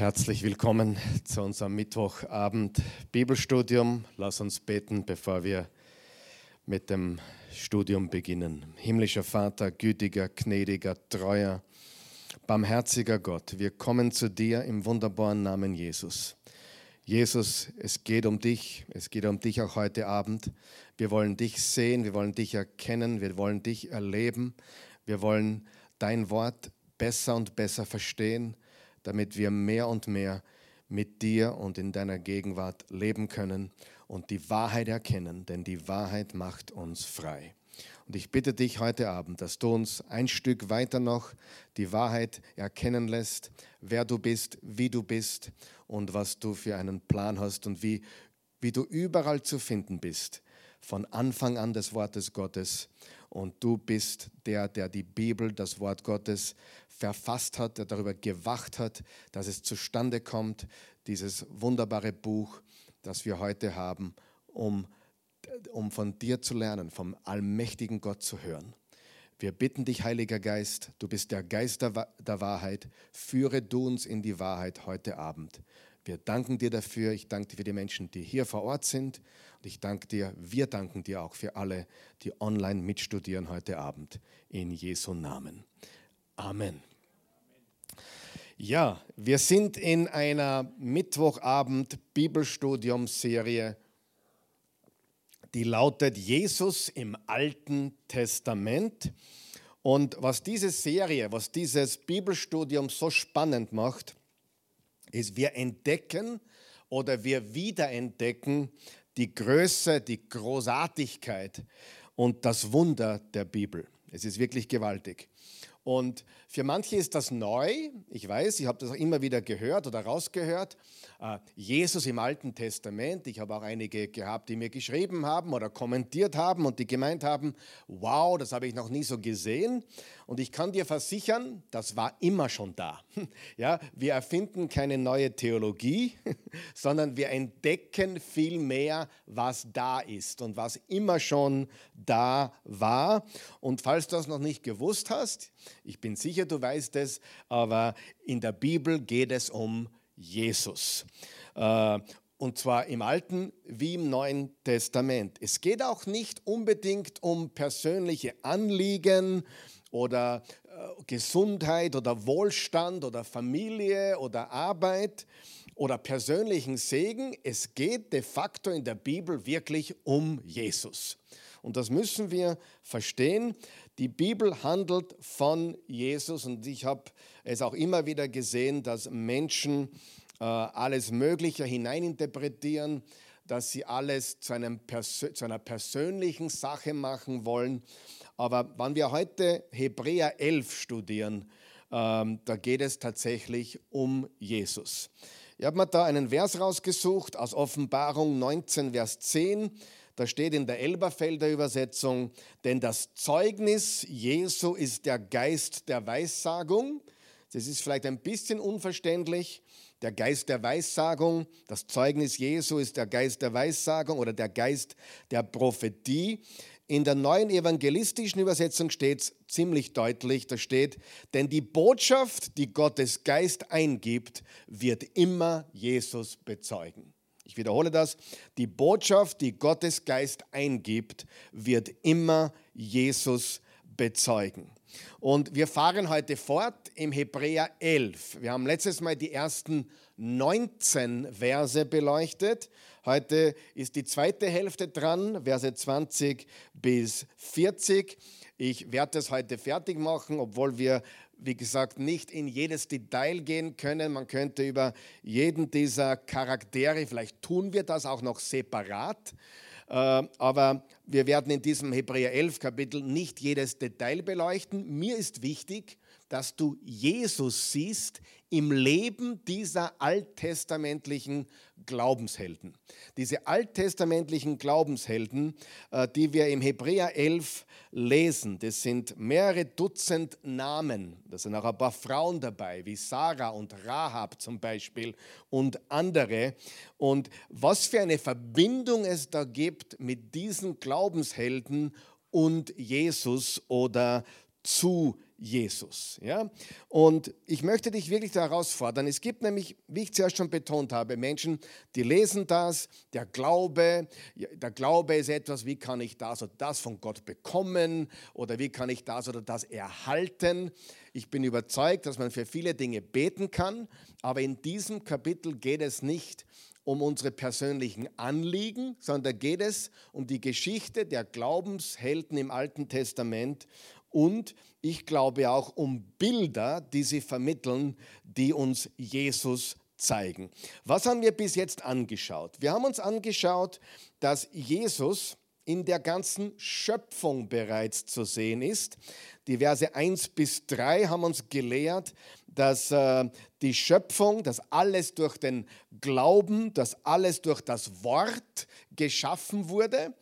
Herzlich willkommen zu unserem Mittwochabend Bibelstudium. Lass uns beten, bevor wir mit dem Studium beginnen. Himmlischer Vater, gütiger, gnädiger, treuer, barmherziger Gott, wir kommen zu dir im wunderbaren Namen Jesus. Jesus, es geht um dich, es geht um dich auch heute Abend. Wir wollen dich sehen, wir wollen dich erkennen, wir wollen dich erleben. Wir wollen dein Wort besser und besser verstehen, damit wir mehr und mehr mit dir und in deiner Gegenwart leben können und die Wahrheit erkennen, denn die Wahrheit macht uns frei. Und ich bitte dich heute Abend, dass du uns ein Stück weiter noch die Wahrheit erkennen lässt, wer du bist, wie du bist und was du für einen Plan hast und wie du überall zu finden bist, von Anfang an des Wortes Gottes. Und du bist der die Bibel, das Wort Gottes, verfasst hat, der darüber gewacht hat, dass es zustande kommt, dieses wunderbare Buch, das wir heute haben, um von dir zu lernen, vom allmächtigen Gott zu hören. Wir bitten dich, Heiliger Geist, du bist der Geist der Wahrheit, führe du uns in die Wahrheit heute Abend. Wir danken dir dafür, ich danke dir für die Menschen, die hier vor Ort sind. Und ich danke dir, wir danken dir auch für alle, die online mitstudieren heute Abend. In Jesu Namen. Amen. Ja, wir sind in einer Mittwochabend-Bibelstudiumserie, die lautet Jesus im Alten Testament. Und was diese Serie, was dieses Bibelstudium so spannend macht, ist, wir entdecken oder wir wiederentdecken die Größe, die Großartigkeit und das Wunder der Bibel. Es ist wirklich gewaltig. Und für manche ist das neu. Ich weiß, ich habe das auch immer wieder gehört oder rausgehört. Jesus im Alten Testament. Ich habe auch einige gehabt, die mir geschrieben haben oder kommentiert haben und die gemeint haben, wow, das habe ich noch nie so gesehen. Und ich kann dir versichern, das war immer schon da. Ja, wir erfinden keine neue Theologie, sondern wir entdecken vielmehr, was da ist und was immer schon da war. Und falls du das noch nicht gewusst hast, ich bin sicher, du weißt es, aber in der Bibel geht es um Jesus. Und zwar im Alten wie im Neuen Testament. Es geht auch nicht unbedingt um persönliche Anliegen oder Gesundheit oder Wohlstand oder Familie oder Arbeit oder persönlichen Segen. Es geht de facto in der Bibel wirklich um Jesus. Und das müssen wir verstehen. Die Bibel handelt von Jesus und ich habe es auch immer wieder gesehen, dass Menschen alles Mögliche hineininterpretieren, dass sie alles zu einer persönlichen Sache machen wollen. Aber wenn wir heute Hebräer 11 studieren, da geht es tatsächlich um Jesus. Ich habe mir da einen Vers rausgesucht aus Offenbarung 19, Vers 10. Da steht in der Elberfelder Übersetzung, denn das Zeugnis Jesu ist der Geist der Weissagung. Das ist vielleicht ein bisschen unverständlich. Der Geist der Weissagung, das Zeugnis Jesu ist der Geist der Weissagung oder der Geist der Prophetie. In der neuen evangelistischen Übersetzung steht es ziemlich deutlich, da steht, denn die Botschaft, die Gottes Geist eingibt, wird immer Jesus bezeugen. Ich wiederhole das, die Botschaft, die Gottes Geist eingibt, wird immer Jesus bezeugen. Und wir fahren heute fort im Hebräer 11. Wir haben letztes Mal die ersten 19 Verse beleuchtet. Heute ist die zweite Hälfte dran, Verse 20 bis 40. Ich werde das heute fertig machen, obwohl wir, wie gesagt, nicht in jedes Detail gehen können. Man könnte über jeden dieser Charaktere, vielleicht tun wir das auch noch separat, aber wir werden in diesem Hebräer 11 Kapitel nicht jedes Detail beleuchten. Mir ist wichtig, dass du Jesus siehst im Leben dieser alttestamentlichen Glaubenshelden. Diese alttestamentlichen Glaubenshelden, die wir im Hebräer 11 lesen, das sind mehrere Dutzend Namen. Da sind auch ein paar Frauen dabei, wie Sarah und Rahab zum Beispiel und andere. Und was für eine Verbindung es da gibt mit diesen Glaubenshelden und Jesus oder zu Jesus. Ja? Und ich möchte dich wirklich herausfordern. Es gibt nämlich, wie ich zuerst schon betont habe, Menschen, die lesen das, der Glaube ist etwas, wie kann ich das oder das von Gott bekommen oder wie kann ich das oder das erhalten. Ich bin überzeugt, dass man für viele Dinge beten kann, aber in diesem Kapitel geht es nicht um unsere persönlichen Anliegen, sondern geht es um die Geschichte der Glaubenshelden im Alten Testament. Und ich glaube auch um Bilder, die sie vermitteln, die uns Jesus zeigen. Was haben wir bis jetzt angeschaut? Wir haben uns angeschaut, dass Jesus in der ganzen Schöpfung bereits zu sehen ist. Die Verse 1-3 haben uns gelehrt, dass die Schöpfung, dass alles durch den Glauben, dass alles durch das Wort geschaffen wurde.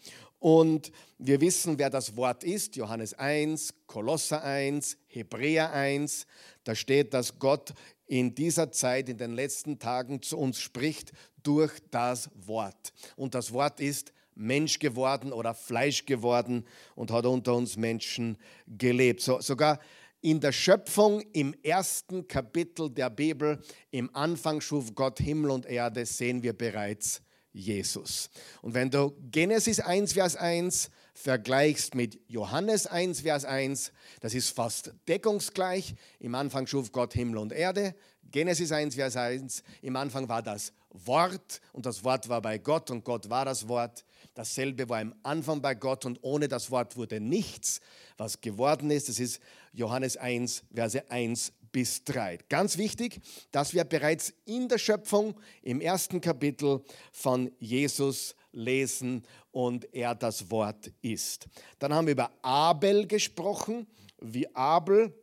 Und wir wissen, wer das Wort ist, Johannes 1, Kolosser 1, Hebräer 1. Da steht, dass Gott in dieser Zeit, in den letzten Tagen zu uns spricht durch das Wort. Und das Wort ist Mensch geworden oder Fleisch geworden und hat unter uns Menschen gelebt. Sogar in der Schöpfung, im ersten Kapitel der Bibel, im Anfang schuf Gott Himmel und Erde, sehen wir bereits Jesus. Und wenn du Genesis 1, Vers 1 vergleichst mit Johannes 1, Vers 1, das ist fast deckungsgleich. Im Anfang schuf Gott Himmel und Erde. Genesis 1, Vers 1, im Anfang war das Wort und das Wort war bei Gott und Gott war das Wort. Dasselbe war im Anfang bei Gott und ohne das Wort wurde nichts, was geworden ist. Das ist Johannes 1, Verse 1-3. Ganz wichtig, dass wir bereits in der Schöpfung im ersten Kapitel von Jesus lesen und er das Wort ist. Dann haben wir über Abel gesprochen, wie Abel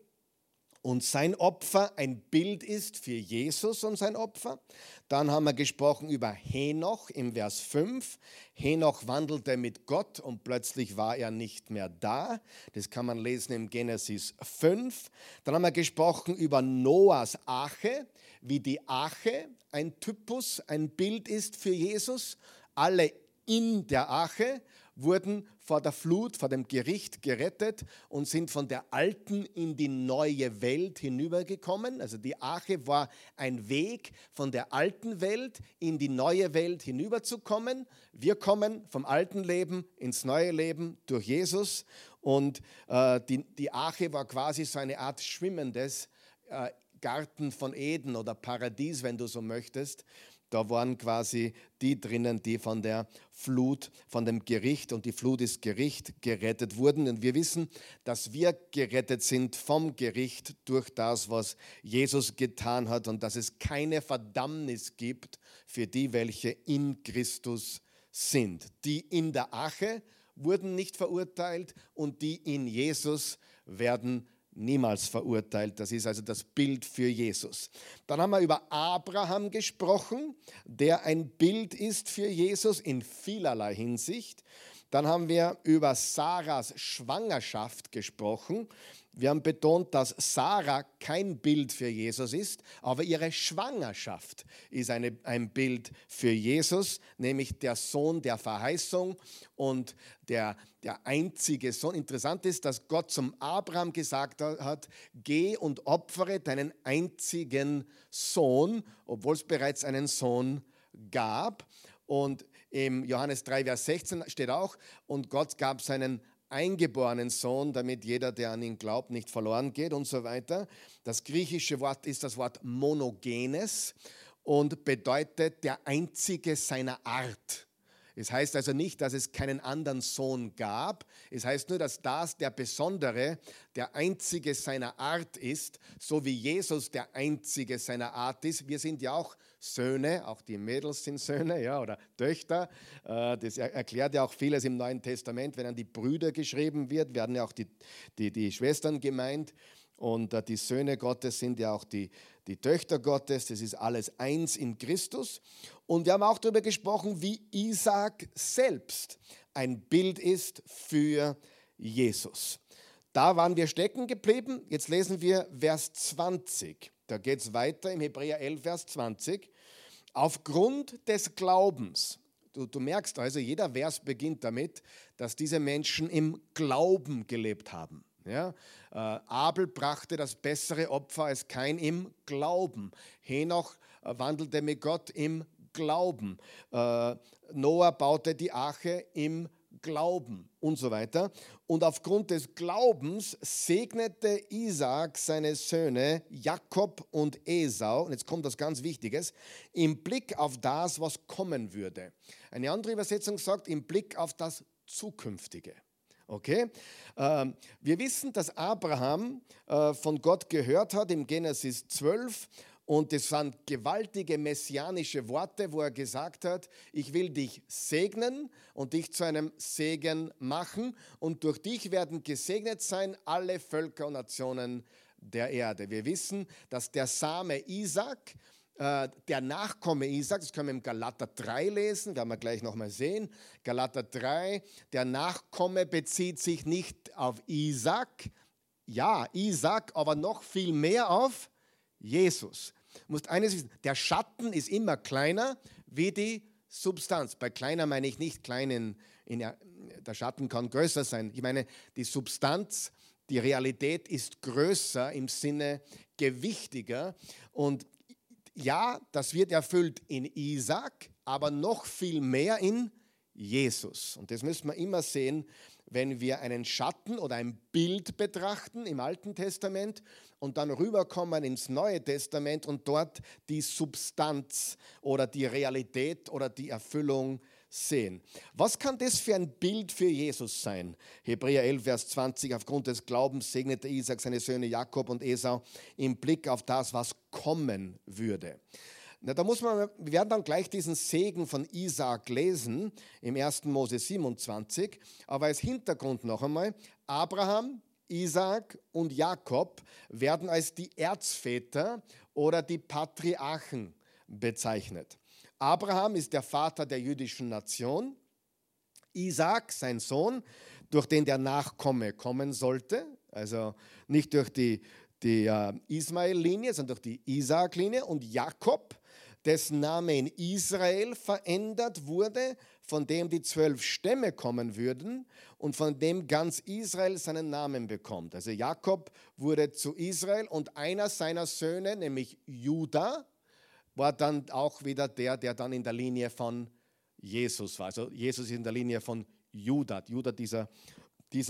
und sein Opfer ein Bild ist für Jesus und sein Opfer. Dann haben wir gesprochen über Henoch im Vers 5. Henoch wandelte mit Gott und plötzlich war er nicht mehr da. Das kann man lesen im Genesis 5. Dann haben wir gesprochen über Noahs Arche, wie die Arche ein Typus, ein Bild ist für Jesus. Alle in der Arche wurden vor der Flut, vor dem Gericht gerettet und sind von der alten in die neue Welt hinübergekommen. Also die Arche war ein Weg, von der alten Welt in die neue Welt hinüberzukommen. Wir kommen vom alten Leben ins neue Leben durch Jesus. Und die Arche war quasi so eine Art schwimmendes Garten von Eden oder Paradies, wenn du so möchtest. Da waren quasi die drinnen, die von der Flut, von dem Gericht, und die Flut ist Gericht, gerettet wurden. Und wir wissen, dass wir gerettet sind vom Gericht durch das, was Jesus getan hat und dass es keine Verdammnis gibt für die, welche in Christus sind. Die in der Arche wurden nicht verurteilt und die in Jesus werden verurteilt. Niemals verurteilt. Das ist also das Bild für Jesus. Dann haben wir über Abraham gesprochen, der ein Bild ist für Jesus in vielerlei Hinsicht. Dann haben wir über Sarahs Schwangerschaft gesprochen. Wir haben betont, dass Sarah kein Bild für Jesus ist, aber ihre Schwangerschaft ist ein Bild für Jesus, nämlich der Sohn der Verheißung und der einzige Sohn. Interessant ist, dass Gott zum Abraham gesagt hat, geh und opfere deinen einzigen Sohn, obwohl es bereits einen Sohn gab. Und im Johannes 3, Vers 16 steht auch, und Gott gab seinen eingeborenen Sohn, damit jeder, der an ihn glaubt, nicht verloren geht und so weiter. Das griechische Wort ist das Wort monogenes und bedeutet der einzige seiner Art. Es heißt also nicht, dass es keinen anderen Sohn gab. Es heißt nur, dass das der Besondere, der Einzige seiner Art ist, so wie Jesus der Einzige seiner Art ist. Wir sind ja auch Söhne, auch die Mädels sind Söhne, ja, oder Töchter. Das erklärt ja auch vieles im Neuen Testament. Wenn an die Brüder geschrieben wird, werden ja auch die Schwestern gemeint. Und die Söhne Gottes sind ja auch die Töchter Gottes. Das ist alles eins in Christus. Und wir haben auch darüber gesprochen, wie Isaak selbst ein Bild ist für Jesus. Da waren wir stecken geblieben. Jetzt lesen wir Vers 20. Da geht es weiter im Hebräer 11, Vers 20. Aufgrund des Glaubens. Du merkst also, jeder Vers beginnt damit, dass diese Menschen im Glauben gelebt haben. Ja? Abel brachte das bessere Opfer als Kain im Glauben. Henoch wandelte mit Gott im Glauben. Noah baute die Arche im Glauben und so weiter. Und aufgrund des Glaubens segnete Isaak seine Söhne Jakob und Esau, und jetzt kommt was ganz Wichtiges, im Blick auf das, was kommen würde. Eine andere Übersetzung sagt, im Blick auf das Zukünftige. Okay? Wir wissen, dass Abraham von Gott gehört hat im Genesis 12. Und es waren gewaltige messianische Worte, wo er gesagt hat, ich will dich segnen und dich zu einem Segen machen. Und durch dich werden gesegnet sein alle Völker und Nationen der Erde. Wir wissen, dass der Same Isaak, der Nachkomme Isaak, das können wir im Galater 3 lesen, werden wir gleich nochmal sehen. Galater 3, der Nachkomme bezieht sich nicht auf Isaak, ja, Isaak, aber noch viel mehr auf Jesus. Du musst eines wissen, der Schatten ist immer kleiner wie die Substanz. Bei kleiner meine ich nicht klein, der Schatten kann größer sein. Ich meine, die Substanz, die Realität ist größer im Sinne gewichtiger. Und ja, das wird erfüllt in Isaak, aber noch viel mehr in Jesus. Und das müssen wir immer sehen, wenn wir einen Schatten oder ein Bild betrachten im Alten Testament und dann rüberkommen ins Neue Testament und dort die Substanz oder die Realität oder die Erfüllung sehen. Was kann das für ein Bild für Jesus sein? Hebräer 11, Vers 20, aufgrund des Glaubens segnete Isaak seine Söhne Jakob und Esau im Blick auf das, was kommen würde. Na, wir werden dann gleich diesen Segen von Isaak lesen im 1. Mose 27, aber als Hintergrund noch einmal, Abraham, Isaak und Jakob werden als die Erzväter oder die Patriarchen bezeichnet. Abraham ist der Vater der jüdischen Nation, Isaak sein Sohn, durch den der Nachkomme kommen sollte, also nicht durch die Ismael-Linie, sondern durch die Isaak-Linie, und Jakob, dessen Name in Israel verändert wurde, von dem die 12 Stämme kommen würden und von dem ganz Israel seinen Namen bekommt. Also Jakob wurde zu Israel und einer seiner Söhne, nämlich Juda, war dann auch wieder der dann in der Linie von Jesus war. Also Jesus ist in der Linie von Juda. Juda, dieser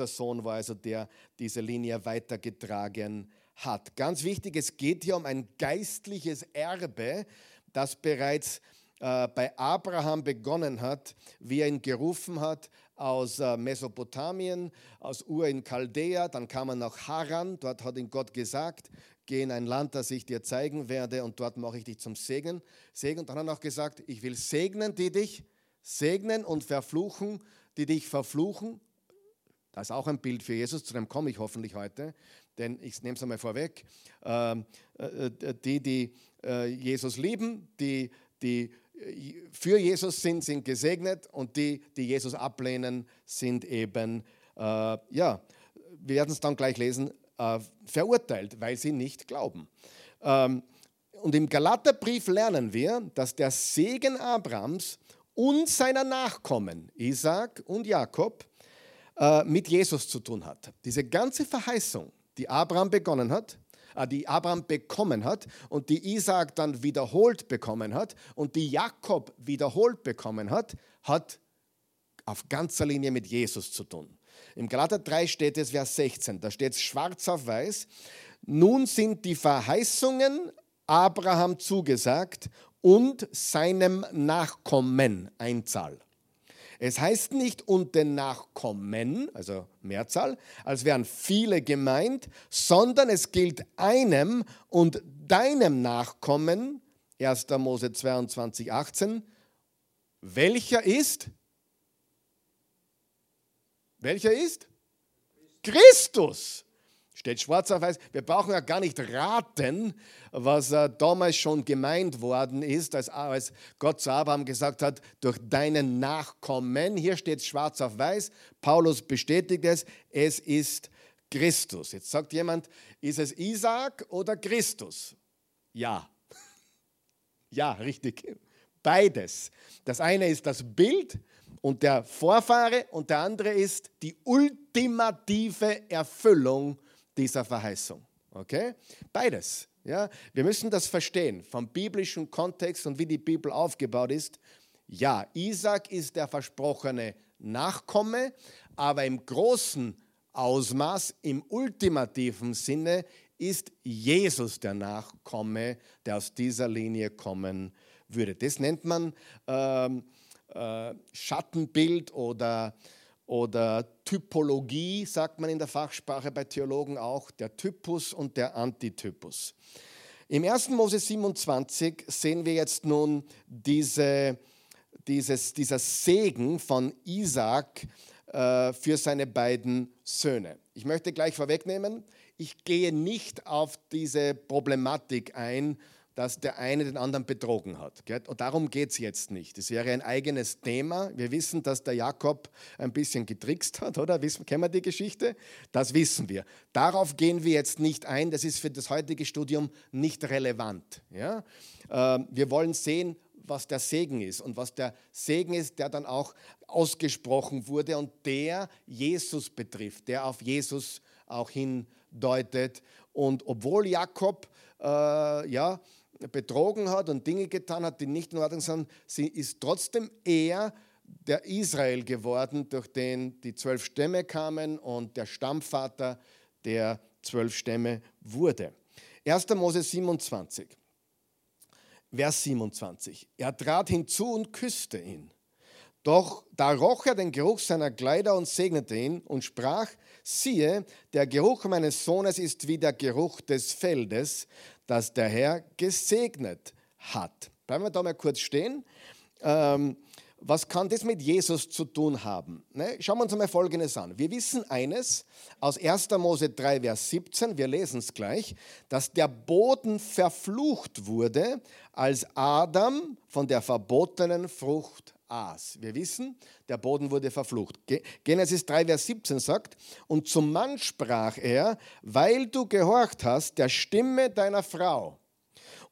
Sohn war also der, diese Linie weitergetragen hat. Ganz wichtig, es geht hier um ein geistliches Erbe, das bereits bei Abraham begonnen hat, wie er ihn gerufen hat aus Mesopotamien, aus Ur in Chaldea, dann kam er nach Haran, dort hat ihm Gott gesagt, geh in ein Land, das ich dir zeigen werde und dort mache ich dich zum Segen. Und dann hat er auch gesagt, ich will segnen, die dich segnen und verfluchen, die dich verfluchen. Das ist auch ein Bild für Jesus, zu dem komme ich hoffentlich heute, denn ich nehme es einmal vorweg, die Jesus lieben, die für Jesus sind, sind gesegnet und die, die Jesus ablehnen, sind eben, wir werden es dann gleich lesen, verurteilt, weil sie nicht glauben. Und im Galaterbrief lernen wir, dass der Segen Abrahams und seiner Nachkommen, Isaak und Jakob, mit Jesus zu tun hat. Diese ganze Verheißung, die Abraham bekommen hat und die Isaak dann wiederholt bekommen hat und die Jakob wiederholt bekommen hat, hat auf ganzer Linie mit Jesus zu tun. Im Galater 3 steht es, Vers 16, da steht es schwarz auf weiß, nun sind die Verheißungen Abraham zugesagt und seinem Nachkommen Einzahl. Es heißt nicht und den Nachkommen, also Mehrzahl, als wären viele gemeint, sondern es gilt einem und deinem Nachkommen, 1. Mose 22, 18, welcher ist? Christus. Steht schwarz auf weiß. Wir brauchen ja gar nicht raten, was damals schon gemeint worden ist, als Gott zu Abraham gesagt hat, durch deinen Nachkommen. Hier steht schwarz auf weiß. Paulus bestätigt es. Es ist Christus. Jetzt sagt jemand, ist es Isaak oder Christus? Ja. Ja, richtig. Beides. Das eine ist das Bild und der Vorfahre und der andere ist die ultimative Erfüllung dieser Verheißung. Okay? Beides. Ja? Wir müssen das verstehen vom biblischen Kontext und wie die Bibel aufgebaut ist. Ja, Isaak ist der versprochene Nachkomme, aber im großen Ausmaß, im ultimativen Sinne, ist Jesus der Nachkomme, der aus dieser Linie kommen würde. Das nennt man Schattenbild oder Typologie, sagt man in der Fachsprache bei Theologen auch, der Typus und der Antitypus. Im 1. Mose 27 sehen wir jetzt nun dieser Segen von Isaak für seine beiden Söhne. Ich möchte gleich vorwegnehmen, ich gehe nicht auf diese Problematik ein, dass der eine den anderen betrogen hat. Und darum geht es jetzt nicht. Das wäre ein eigenes Thema. Wir wissen, dass der Jakob ein bisschen getrickst hat, oder? Kennen wir die Geschichte? Das wissen wir. Darauf gehen wir jetzt nicht ein. Das ist für das heutige Studium nicht relevant. Ja? Wir wollen sehen, was der Segen ist und was der Segen ist, der dann auch ausgesprochen wurde und der Jesus betrifft, der auf Jesus auch hindeutet. Und obwohl Jakob betrogen hat und Dinge getan hat, die nicht in Ordnung sind, ist trotzdem er der Israel geworden, durch den die 12 Stämme kamen und der Stammvater der 12 Stämme wurde. 1. Mose 27, Vers 27. Er trat hinzu und küsste ihn. Doch da roch er den Geruch seiner Kleider und segnete ihn und sprach, siehe, der Geruch meines Sohnes ist wie der Geruch des Feldes, das der Herr gesegnet hat. Bleiben wir da mal kurz stehen. Was kann das mit Jesus zu tun haben? Ne? Schauen wir uns einmal Folgendes an. Wir wissen eines aus 1. Mose 3, Vers 17, wir lesen es gleich, dass der Boden verflucht wurde, als Adam von der verbotenen Frucht aß. Wir wissen, der Boden wurde verflucht. Genesis 3, Vers 17 sagt, und zum Mann sprach er, weil du gehorcht hast der Stimme deiner Frau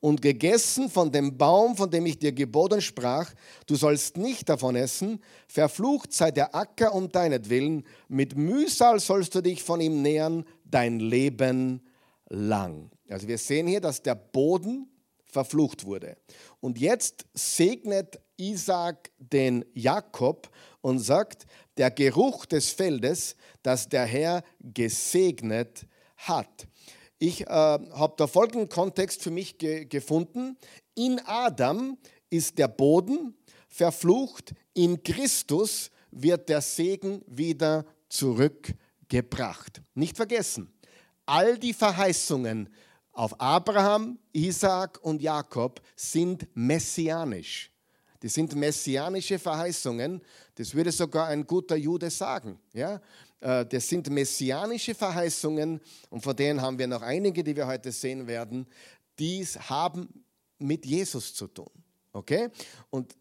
und gegessen von dem Baum, von dem ich dir geboten sprach, du sollst nicht davon essen, verflucht sei der Acker um deinetwillen, mit Mühsal sollst du dich von ihm nähern, dein Leben lang. Also wir sehen hier, dass der Boden verflucht wurde. Und jetzt segnet Isaak den Jakob und sagt, der Geruch des Feldes, das der Herr gesegnet hat. Ich habe da folgenden Kontext für mich gefunden. In Adam ist der Boden verflucht, in Christus wird der Segen wieder zurückgebracht. Nicht vergessen, all die Verheißungen auf Abraham, Isaak und Jakob sind messianisch. Die sind messianische Verheißungen. Das würde sogar ein guter Jude sagen. Ja? Das sind messianische Verheißungen und von denen haben wir noch einige, die wir heute sehen werden. Die haben mit Jesus zu tun. Okay? Und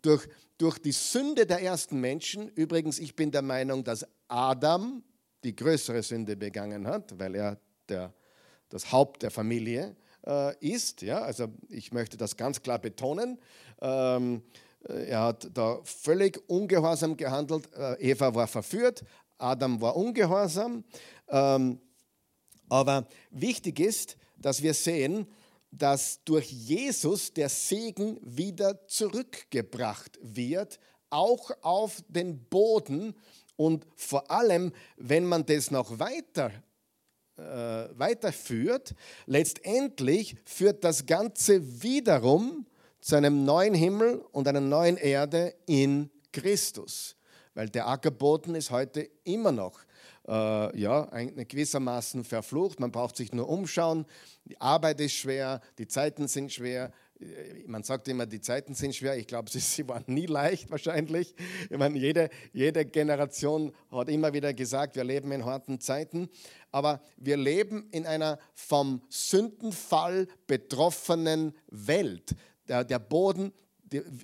durch die Sünde der ersten Menschen, übrigens, ich bin der Meinung, dass Adam die größere Sünde begangen hat, weil er das Haupt der Familie ist. Ja? Also ich möchte das ganz klar betonen. Er hat da völlig ungehorsam gehandelt. Eva war verführt, Adam war ungehorsam. Aber wichtig ist, dass wir sehen, dass durch Jesus der Segen wieder zurückgebracht wird, auch auf den Boden. Und vor allem, wenn man das noch weiterführt, letztendlich führt das Ganze wiederum zu einem neuen Himmel und einer neuen Erde in Christus. Weil der Ackerboden ist heute immer noch gewissermaßen verflucht. Man braucht sich nur umschauen. Die Arbeit ist schwer, die Zeiten sind schwer. Man sagt immer, die Zeiten sind schwer. Ich glaube, sie waren nie leicht wahrscheinlich. Ich meine, jede Generation hat immer wieder gesagt, wir leben in harten Zeiten. Aber wir leben in einer vom Sündenfall betroffenen Welt. Der Boden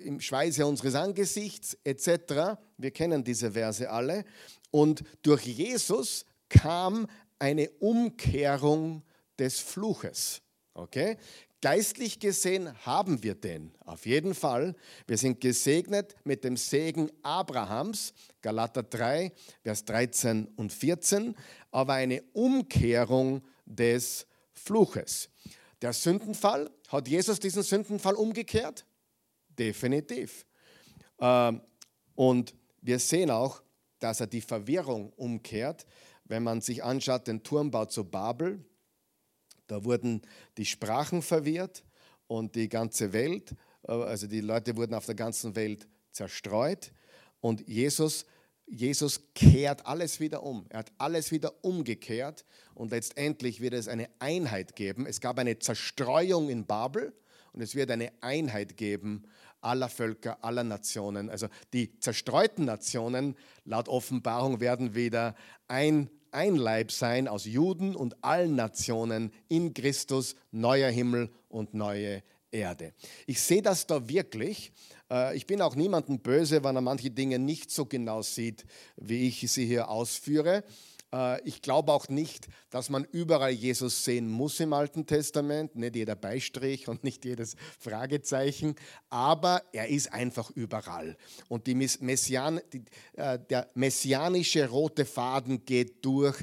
im Schweiße unseres Angesichts etc. Wir kennen diese Verse alle. Und durch Jesus kam eine Umkehrung des Fluches. Okay? Geistlich gesehen haben wir den, auf jeden Fall. Wir sind gesegnet mit dem Segen Abrahams, Galater 3, Vers 13 und 14, aber eine Umkehrung des Fluches. Der Sündenfall, hat Jesus diesen Sündenfall umgekehrt? Definitiv. Und wir sehen auch, dass er die Verwirrung umkehrt. Wenn man sich anschaut, den Turmbau zu Babel, da wurden die Sprachen verwirrt und die ganze Welt, also die Leute wurden auf der ganzen Welt zerstreut. Und Jesus kehrt alles wieder um. Er hat alles wieder umgekehrt und letztendlich wird es eine Einheit geben. Es gab eine Zerstreuung in Babel und es wird eine Einheit geben aller Völker, aller Nationen. Also die zerstreuten Nationen laut Offenbarung werden wieder ein Leib sein aus Juden und allen Nationen in Christus, neuer Himmel und neue Erde. Ich sehe das da wirklich. Ich bin auch niemandem böse, wenn er manche Dinge nicht so genau sieht, wie ich sie hier ausführe. Ich glaube auch nicht, dass man überall Jesus sehen muss im Alten Testament. Nicht jeder Beistrich und nicht jedes Fragezeichen. Aber er ist einfach überall. Und der messianische rote Faden geht durch.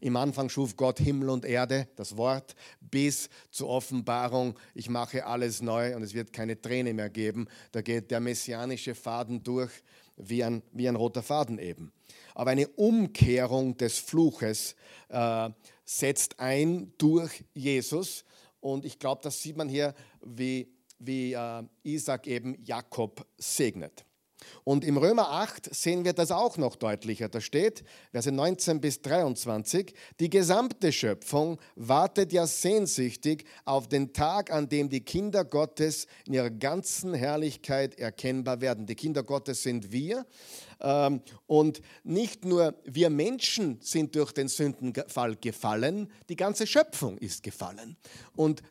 Im Anfang schuf Gott Himmel und Erde, das Wort, bis zur Offenbarung. Ich mache alles neu und es wird keine Träne mehr geben. Da geht der messianische Faden durch wie ein roter Faden eben. Aber eine Umkehrung des Fluches setzt ein durch Jesus. Und ich glaube, das sieht man hier, wie Isaak eben Jakob segnet. Und im Römer 8 sehen wir das auch noch deutlicher. Da steht, Verse 19 bis 23, die gesamte Schöpfung wartet ja sehnsüchtig auf den Tag, an dem die Kinder Gottes in ihrer ganzen Herrlichkeit erkennbar werden. Die Kinder Gottes sind wir. Und nicht nur wir Menschen sind durch den Sündenfall gefallen, die ganze Schöpfung ist gefallen. Und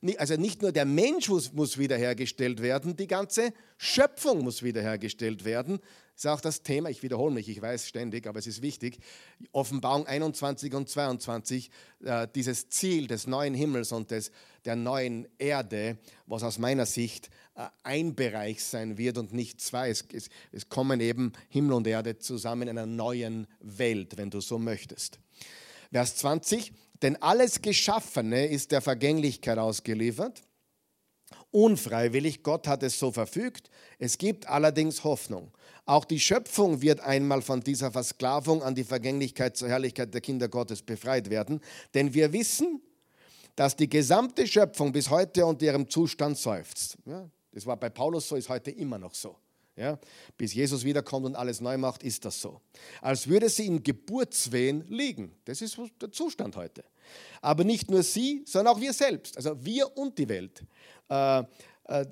nicht nur der Mensch muss wiederhergestellt werden, die ganze Schöpfung muss wiederhergestellt werden. Das ist auch das Thema, ich wiederhole mich, ich weiß ständig, aber es ist wichtig, Offenbarung 21 und 22, dieses Ziel des neuen Himmels und der neuen Erde, was aus meiner Sicht ein Bereich sein wird und nicht zwei. Es kommen eben Himmel und Erde zusammen in einer neuen Welt, wenn du so möchtest. Vers 20, denn alles Geschaffene ist der Vergänglichkeit ausgeliefert. Unfreiwillig, Gott hat es so verfügt. Es gibt allerdings Hoffnung. Auch die Schöpfung wird einmal von dieser Versklavung an die Vergänglichkeit zur Herrlichkeit der Kinder Gottes befreit werden. Denn wir wissen, dass die gesamte Schöpfung bis heute unter ihrem Zustand seufzt. Ja, das war bei Paulus so, ist heute immer noch so. Ja, bis Jesus wiederkommt und alles neu macht, ist das so. Als würde sie in Geburtswehen liegen. Das ist der Zustand heute. Aber nicht nur sie, sondern auch wir selbst, also wir und die Welt,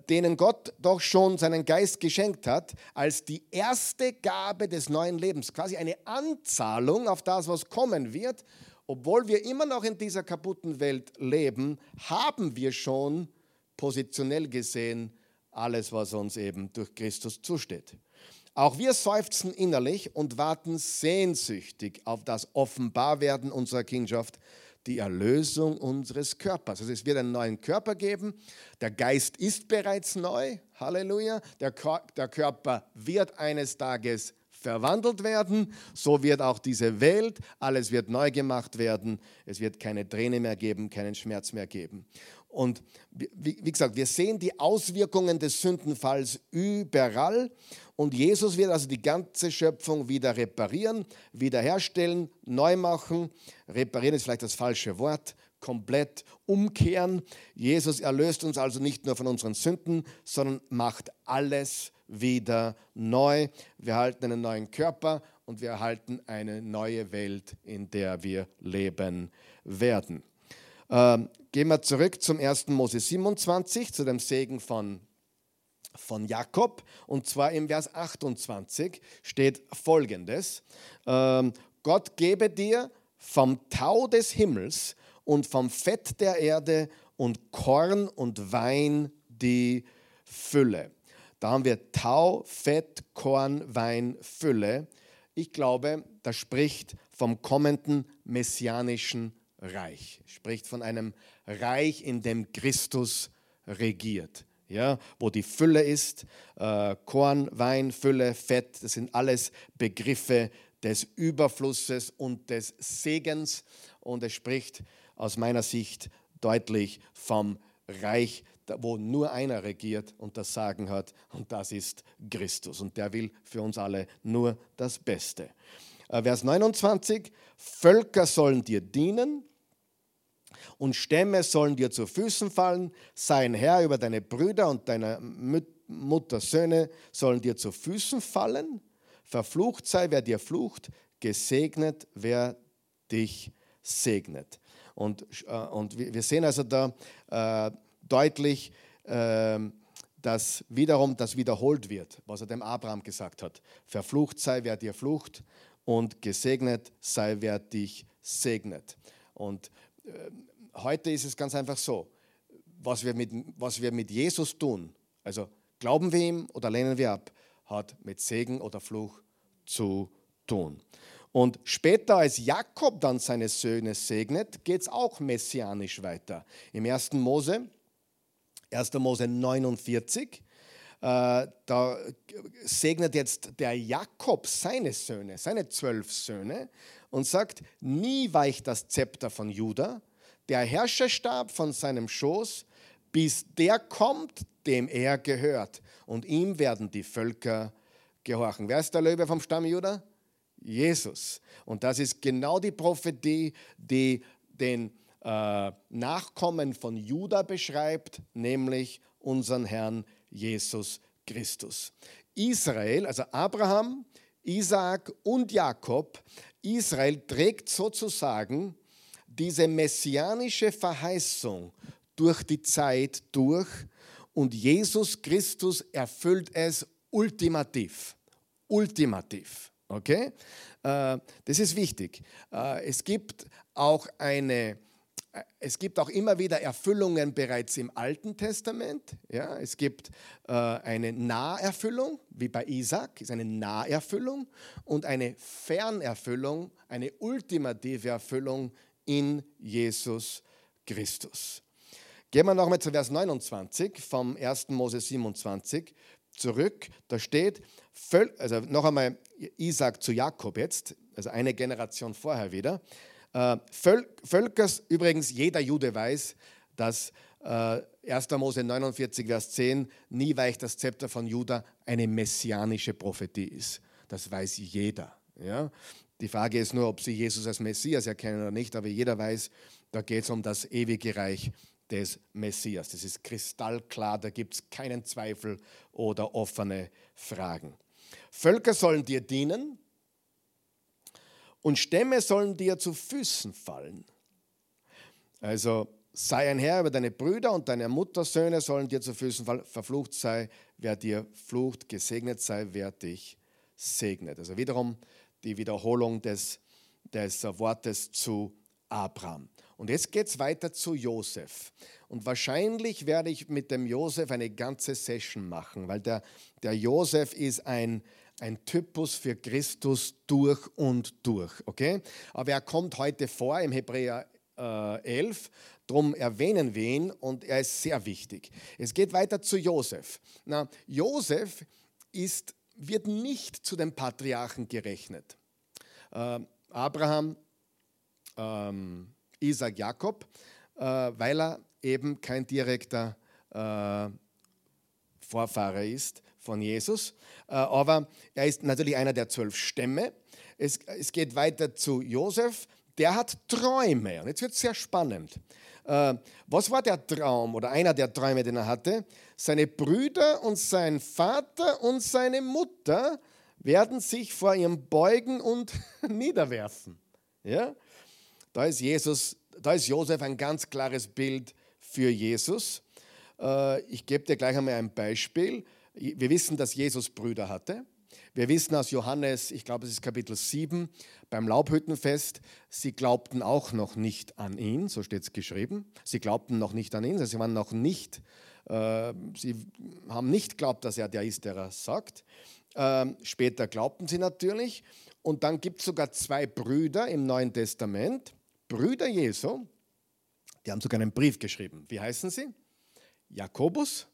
denen Gott doch schon seinen Geist geschenkt hat, als die erste Gabe des neuen Lebens. Quasi eine Anzahlung auf das, was kommen wird. Obwohl wir immer noch in dieser kaputten Welt leben, haben wir schon positionell gesehen alles, was uns eben durch Christus zusteht. Auch wir seufzen innerlich und warten sehnsüchtig auf das Offenbarwerden unserer Kindschaft, die Erlösung unseres Körpers. Also es wird einen neuen Körper geben. Der Geist ist bereits neu. Halleluja. Der Körper wird eines Tages verwandelt werden. So wird auch diese Welt. Alles wird neu gemacht werden. Es wird keine Träne mehr geben, keinen Schmerz mehr geben. Und wie gesagt, wir sehen die Auswirkungen des Sündenfalls überall. Und Jesus wird also die ganze Schöpfung wieder reparieren, wiederherstellen, neu machen. Reparieren ist vielleicht das falsche Wort. Komplett umkehren. Jesus erlöst uns also nicht nur von unseren Sünden, sondern macht alles wieder neu. Wir erhalten einen neuen Körper und wir erhalten eine neue Welt, in der wir leben werden. Gehen wir zurück zum 1. Mose 27, zu dem Segen von Jakob. Und zwar im Vers 28 steht Folgendes. Gott gebe dir vom Tau des Himmels und vom Fett der Erde und Korn und Wein die Fülle. Da haben wir Tau, Fett, Korn, Wein, Fülle. Ich glaube, das spricht vom kommenden messianischen Reich. Spricht von einem Reich, in dem Christus regiert. Ja, wo die Fülle ist, Korn, Wein, Fülle, Fett, das sind alles Begriffe des Überflusses und des Segens. Und es spricht aus meiner Sicht deutlich vom Reich, wo nur einer regiert und das Sagen hat, und das ist Christus. Und der will für uns alle nur das Beste. Vers 29, Völker sollen dir dienen und Stämme sollen dir zu Füßen fallen, sei ein Herr über deine Brüder und deine Mutter Söhne sollen dir zu Füßen fallen. Verflucht sei, wer dir flucht, gesegnet, wer dich segnet. Und wir sehen also da deutlich, dass wiederum das wiederholt wird, was er dem Abraham gesagt hat. Verflucht sei, wer dir flucht, und gesegnet sei, wer dich segnet. Und heute ist es ganz einfach so, was wir mit Jesus tun, also glauben wir ihm oder lehnen wir ab, hat mit Segen oder Fluch zu tun. Und später, als Jakob dann seine Söhne segnet, geht es auch messianisch weiter. Im 1. Mose 49, da segnet jetzt der Jakob seine Söhne, seine 12 Söhne, und sagt, nie weicht das Zepter von Juda, der Herrscherstab von seinem Schoß, bis der kommt, dem er gehört. Und ihm werden die Völker gehorchen. Wer ist der Löwe vom Stamm Juda? Jesus. Und das ist genau die Prophetie, die den Nachkommen von Juda beschreibt, nämlich unseren Herrn Jesus Christus. Israel, also Abraham, Isaak und Jakob, Israel trägt sozusagen diese messianische Verheißung durch die Zeit durch, und Jesus Christus erfüllt es ultimativ. Ultimativ, okay? Das ist wichtig. Es gibt auch immer wieder Erfüllungen bereits im Alten Testament. Ja, es gibt eine Naherfüllung, wie bei Isaak, ist eine Naherfüllung, und eine Fernerfüllung, eine ultimative Erfüllung in Jesus Christus. Gehen wir nochmal zu Vers 29 vom 1. Mose 27 zurück. Da steht, also noch einmal Isaak zu Jakob jetzt, also eine Generation vorher wieder. Völkers, übrigens jeder Jude weiß, dass 1. Mose 49, Vers 10, nie weicht das Zepter von Juda, eine messianische Prophetie ist. Das weiß jeder. Ja? Die Frage ist nur, ob sie Jesus als Messias erkennen oder nicht, aber jeder weiß, da geht es um das ewige Reich des Messias. Das ist kristallklar, da gibt es keinen Zweifel oder offene Fragen. Völker sollen dir dienen, und Stämme sollen dir zu Füßen fallen. Also sei ein Herr über deine Brüder und deine Muttersöhne sollen dir zu Füßen fallen. Verflucht sei, wer dir flucht, gesegnet sei, wer dich segnet. Also wiederum die Wiederholung des Wortes zu Abraham. Und jetzt geht es weiter zu Josef. Und wahrscheinlich werde ich mit dem Josef eine ganze Session machen, weil der Josef ist ein Typus für Christus durch und durch, okay? Aber er kommt heute vor im Hebräer 11, darum erwähnen wir ihn, und er ist sehr wichtig. Es geht weiter zu Josef. Na, Josef wird nicht zu den Patriarchen gerechnet. Abraham, Isaak, Jakob, weil er eben kein direkter Vorfahre ist von Jesus, aber er ist natürlich einer der 12 Stämme. Es geht weiter zu Josef, der hat Träume, und jetzt wird es sehr spannend. Was war der Traum oder einer der Träume, den er hatte? Seine Brüder und sein Vater und seine Mutter werden sich vor ihm beugen und niederwerfen. Ja? Da ist Josef ein ganz klares Bild für Jesus. Ich gebe dir gleich einmal ein Beispiel. Wir wissen, dass Jesus Brüder hatte. Wir wissen aus Johannes, ich glaube, es ist Kapitel 7, beim Laubhüttenfest, sie glaubten auch noch nicht an ihn, so steht es geschrieben. Sie glaubten noch nicht an ihn, also sie haben nicht geglaubt, dass er der ist, der er sagt. Später glaubten sie natürlich. Und dann gibt es sogar 2 Brüder im Neuen Testament, Brüder Jesu, die haben sogar einen Brief geschrieben. Wie heißen sie? Jakobus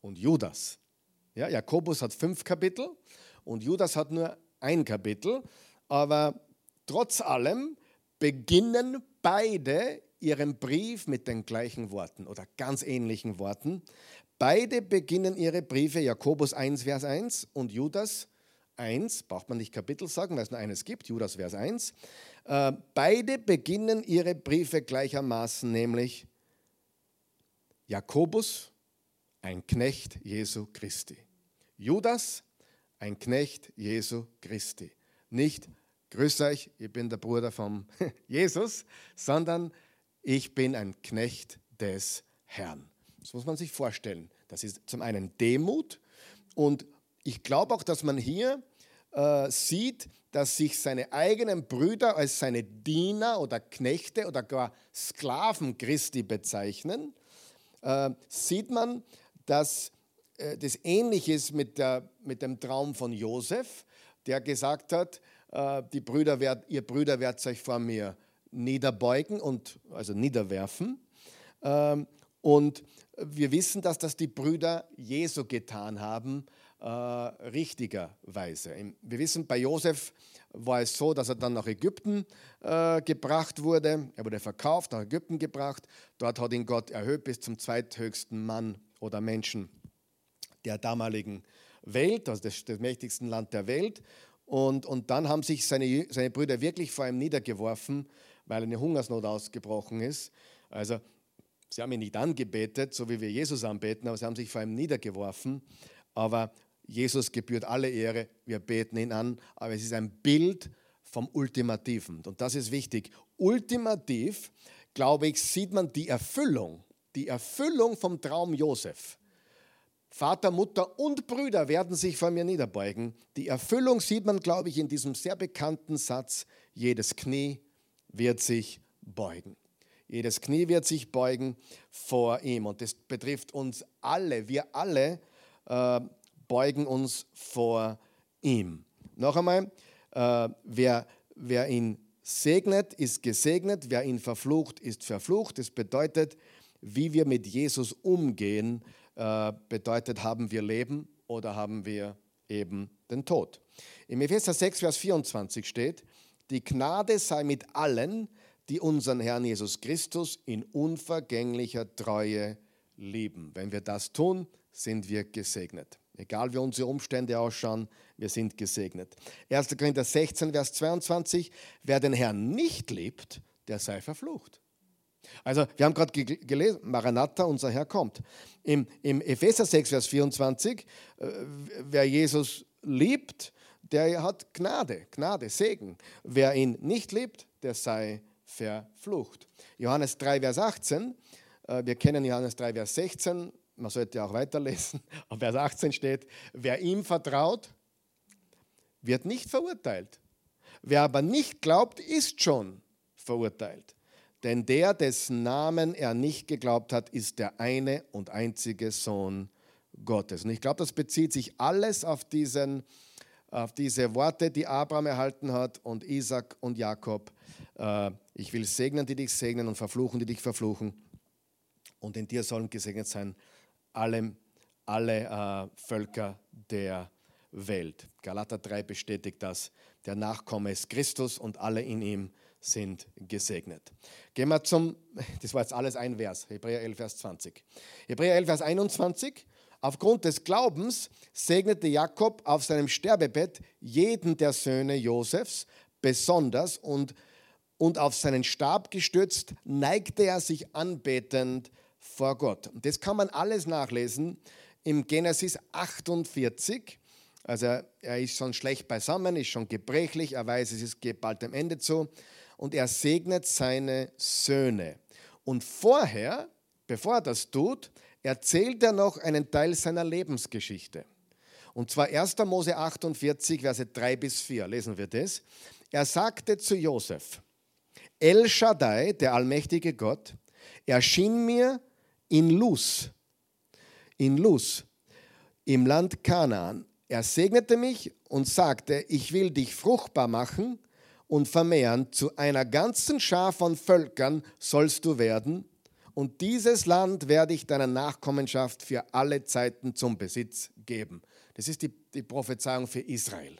und Judas. Ja, Jakobus hat 5 Kapitel und Judas hat nur 1 Kapitel. Aber trotz allem beginnen beide ihren Brief mit den gleichen Worten oder ganz ähnlichen Worten. Beide beginnen ihre Briefe, Jakobus 1, Vers 1 und Judas 1, braucht man nicht Kapitel sagen, weil es nur eines gibt, Judas Vers 1. Beide beginnen ihre Briefe gleichermaßen, nämlich Jakobus, ein Knecht Jesu Christi. Judas, ein Knecht Jesu Christi. Nicht, grüß euch, ich bin der Bruder von Jesus, sondern ich bin ein Knecht des Herrn. Das muss man sich vorstellen. Das ist zum einen Demut und ich glaube auch, dass man hier sieht, dass sich seine eigenen Brüder als seine Diener oder Knechte oder gar Sklaven Christi bezeichnen. Sieht man, dass das ähnlich ist mit dem Traum von Josef, der gesagt hat, ihr Brüder werdet euch vor mir niederbeugen, also niederwerfen. Und wir wissen, dass das die Brüder Jesu getan haben, richtigerweise. Wir wissen, bei Josef war es so, dass er dann nach Ägypten gebracht wurde. Er wurde verkauft, nach Ägypten gebracht. Dort hat ihn Gott erhöht bis zum zweithöchsten Mann oder Menschen der damaligen Welt, also des mächtigsten Land der Welt. Und dann haben sich seine Brüder wirklich vor ihm niedergeworfen, weil eine Hungersnot ausgebrochen ist. Also sie haben ihn nicht angebetet, so wie wir Jesus anbeten, aber sie haben sich vor ihm niedergeworfen. Aber Jesus gebührt alle Ehre, wir beten ihn an, aber es ist ein Bild vom Ultimativen. Und das ist wichtig. Ultimativ, glaube ich, sieht man die Erfüllung vom Traum Josef. Vater, Mutter und Brüder werden sich vor mir niederbeugen. Die Erfüllung sieht man, glaube ich, in diesem sehr bekannten Satz, jedes Knie wird sich beugen. Jedes Knie wird sich beugen vor ihm. Und das betrifft uns alle, wir alle beugen uns vor ihm. Noch einmal, wer ihn segnet, ist gesegnet, wer ihn verflucht, ist verflucht. Das bedeutet, wie wir mit Jesus umgehen, bedeutet, haben wir Leben oder haben wir eben den Tod. Im Epheser 6, Vers 24 steht, die Gnade sei mit allen, die unseren Herrn Jesus Christus in unvergänglicher Treue lieben. Wenn wir das tun, sind wir gesegnet. Egal wie unsere Umstände ausschauen, wir sind gesegnet. 1. Korinther 16, Vers 22, wer den Herrn nicht liebt, der sei verflucht. Also wir haben gerade gelesen, Maranatha, unser Herr kommt. Im Epheser 6, Vers 24, wer Jesus liebt, der hat Gnade, Segen. Wer ihn nicht liebt, der sei verflucht. Johannes 3, Vers 18, wir kennen Johannes 3, Vers 16, man sollte auch weiterlesen, auf Vers 18 steht, wer ihm vertraut, wird nicht verurteilt. Wer aber nicht glaubt, ist schon verurteilt. Denn der, dessen Namen er nicht geglaubt hat, ist der eine und einzige Sohn Gottes. Und ich glaube, das bezieht sich alles auf diese Worte, die Abraham erhalten hat und Isaac und Jakob. Ich will segnen, die dich segnen und verfluchen, die dich verfluchen. Und in dir sollen gesegnet sein alle Völker der Welt. Galater 3 bestätigt das. Der Nachkomme ist Christus und alle in ihm sind gesegnet. Gehen wir das war jetzt alles ein Vers, Hebräer 11, Vers 20. Hebräer 11, Vers 21. Aufgrund des Glaubens segnete Jakob auf seinem Sterbebett jeden der Söhne Josefs besonders und auf seinen Stab gestützt neigte er sich anbetend vor Gott. Und das kann man alles nachlesen im Genesis 48. Also er ist schon schlecht beisammen, ist schon gebrechlich, er weiß, es geht bald dem Ende zu. Und er segnet seine Söhne. Und vorher, bevor er das tut, erzählt er noch einen Teil seiner Lebensgeschichte. Und zwar 1. Mose 48, Verse 3 bis 4, lesen wir das. Er sagte zu Josef, El Shaddai, der allmächtige Gott, erschien mir in Luz, im Land Kanaan. Er segnete mich und sagte, ich will dich fruchtbar machen und vermehren, zu einer ganzen Schar von Völkern sollst du werden, und dieses Land werde ich deiner Nachkommenschaft für alle Zeiten zum Besitz geben. Das ist die Prophezeiung für Israel.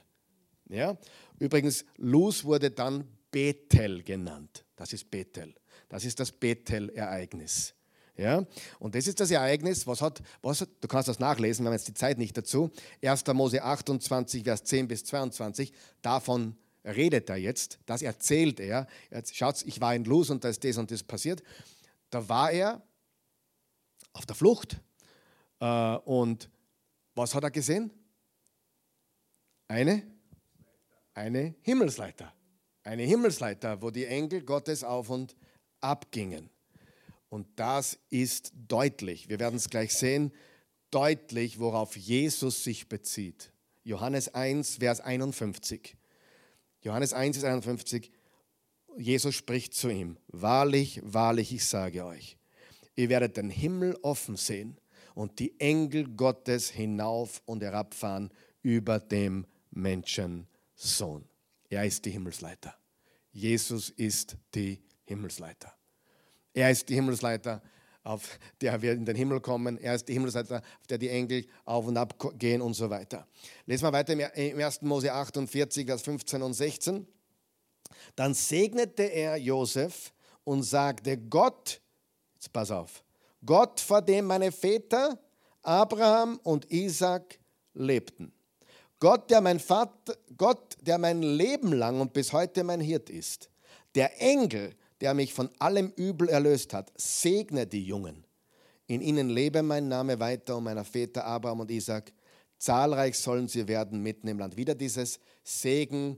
Ja? Übrigens, Luz wurde dann Bethel genannt. Das ist Bethel. Das ist das Bethel-Ereignis. Ja? Und das ist das Ereignis, du kannst das nachlesen, wir haben jetzt die Zeit nicht dazu, 1. Mose 28, Vers 10 bis 22, davon redet er jetzt, das erzählt er. Jetzt schaut, ich war in Luz und da ist das und das passiert. Da war er auf der Flucht und was hat er gesehen? Eine Himmelsleiter. Eine Himmelsleiter, wo die Engel Gottes auf und ab gingen. Und das ist deutlich, wir werden es gleich sehen, deutlich, worauf Jesus sich bezieht. Johannes 1, Vers 51. Johannes 1, Vers 51, Jesus spricht zu ihm: Wahrlich, wahrlich, ich sage euch, ihr werdet den Himmel offen sehen und die Engel Gottes hinauf und herabfahren über dem Menschensohn. Er ist die Himmelsleiter. Jesus ist die Himmelsleiter. Er ist die Himmelsleiter, auf der wir in den Himmel kommen. Er ist die Himmelsleiter, auf der die Engel auf und ab gehen und so weiter. Lesen wir weiter im 1. Mose 48, Vers 15 und 16. Dann segnete er Josef und sagte: Gott, jetzt pass auf, Gott, vor dem meine Väter Abraham und Isaak lebten. Gott, der mein Leben lang und bis heute mein Hirt ist. Der Engel, der mich von allem Übel erlöst hat, segne die Jungen. In ihnen lebe mein Name weiter und meiner Väter Abraham und Isaak. Zahlreich sollen sie werden mitten im Land. Wieder dieses Segen,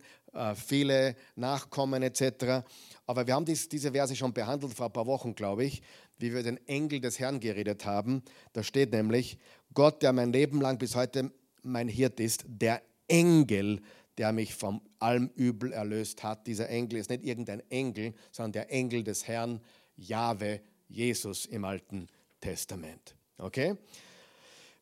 viele Nachkommen etc. Aber wir haben diese Verse schon behandelt vor ein paar Wochen, glaube ich, wie wir den Engel des Herrn geredet haben. Da steht nämlich: Gott, der mein Leben lang bis heute mein Hirt ist, der Engel, der mich von allem Übel erlöst hat. Dieser Engel ist nicht irgendein Engel, sondern der Engel des Herrn, Jahwe, Jesus im Alten Testament. Okay?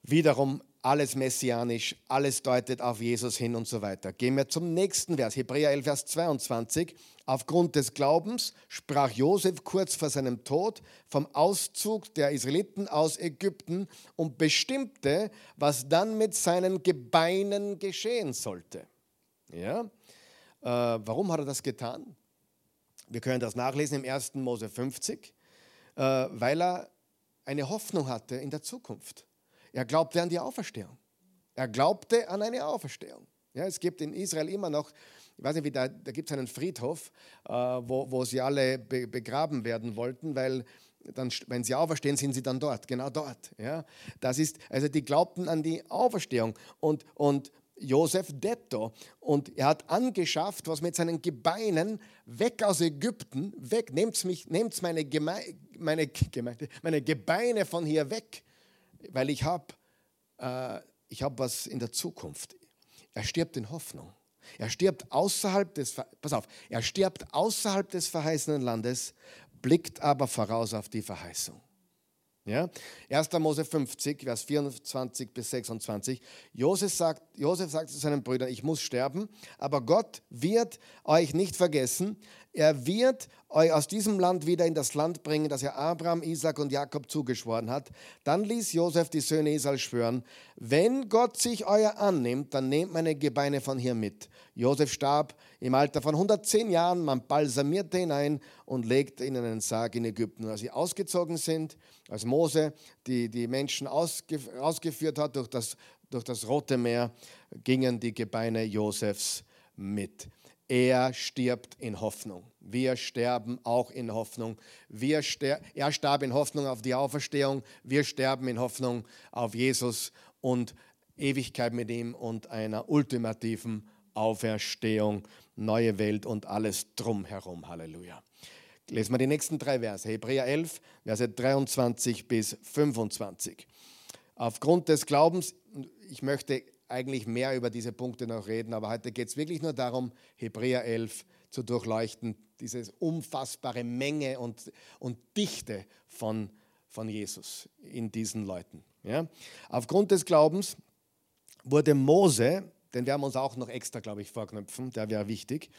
Wiederum alles messianisch, alles deutet auf Jesus hin und so weiter. Gehen wir zum nächsten Vers, Hebräer 11, Vers 22. Aufgrund des Glaubens sprach Josef kurz vor seinem Tod vom Auszug der Israeliten aus Ägypten und bestimmte, was dann mit seinen Gebeinen geschehen sollte. Ja? Warum hat er das getan? Wir können das nachlesen im 1. Mose 50, weil er eine Hoffnung hatte in der Zukunft. Er glaubte an die Auferstehung. Er glaubte an eine Auferstehung. Ja, es gibt in Israel immer noch, ich weiß nicht, wie da gibt es einen Friedhof, wo sie alle begraben werden wollten, weil dann, wenn sie auferstehen, sind sie dann dort, genau dort. Ja, das ist, also die glaubten an die Auferstehung und Josef detto. Und er hat angeschafft, was mit seinen Gebeinen, weg aus Ägypten, weg, nehmt meine Gebeine von hier weg. Weil ich hab was in der Zukunft. Er stirbt in Hoffnung. Er stirbt außerhalb des verheißenen Landes, blickt aber voraus auf die Verheißung. Ja? 1. Mose 50, Vers 24 bis 26. Josef sagt zu seinen Brüdern: Ich muss sterben, aber Gott wird euch nicht vergessen. Er wird euch aus diesem Land wieder in das Land bringen, das er Abraham, Isaak und Jakob zugeschworen hat. Dann ließ Josef die Söhne Israel schwören: Wenn Gott sich euer annimmt, dann nehmt meine Gebeine von hier mit. Josef starb im Alter von 110 Jahren, man balsamierte ihn ein und legte ihn in einen Sarg in Ägypten. Und als sie ausgezogen sind, als Mose die Menschen ausgeführt hat durch das Rote Meer, gingen die Gebeine Josefs mit. Er stirbt in Hoffnung. Wir sterben auch in Hoffnung. Er starb in Hoffnung auf die Auferstehung. Wir sterben in Hoffnung auf Jesus und Ewigkeit mit ihm und einer ultimativen Auferstehung, neue Welt und alles drumherum. Halleluja. Lesen wir die nächsten drei Verse. Hebräer 11, Verse 23 bis 25. Aufgrund des Glaubens, ich möchte eigentlich mehr über diese Punkte noch reden, aber heute geht es wirklich nur darum, Hebräer 11 zu durchleuchten, diese unfassbare Menge und Dichte von Jesus in diesen Leuten. Ja? Aufgrund des Glaubens wurde Mose, den werden wir uns auch noch extra, glaube ich, vorknöpfen, der wäre wichtig,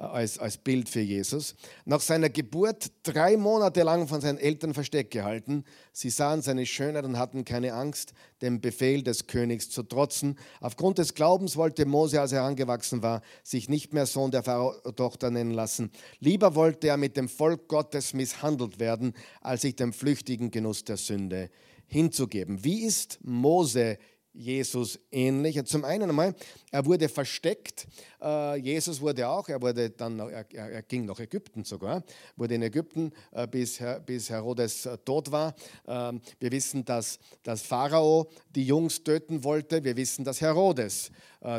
als Bild für Jesus. Nach seiner Geburt 3 Monate lang von seinen Eltern versteckt gehalten. Sie sahen seine Schönheit und hatten keine Angst, dem Befehl des Königs zu trotzen. Aufgrund des Glaubens wollte Mose, als er herangewachsen war, sich nicht mehr Sohn der Pharao-Tochter nennen lassen. Lieber wollte er mit dem Volk Gottes misshandelt werden, als sich dem flüchtigen Genuss der Sünde hinzugeben. Wie ist Mose Jesus ähnlich? Zum einen einmal, er wurde versteckt, Jesus wurde auch, er ging nach Ägypten sogar, wurde in Ägypten, bis Herodes tot war. Wir wissen, dass Pharao die Jungs töten wollte, wir wissen, dass Herodes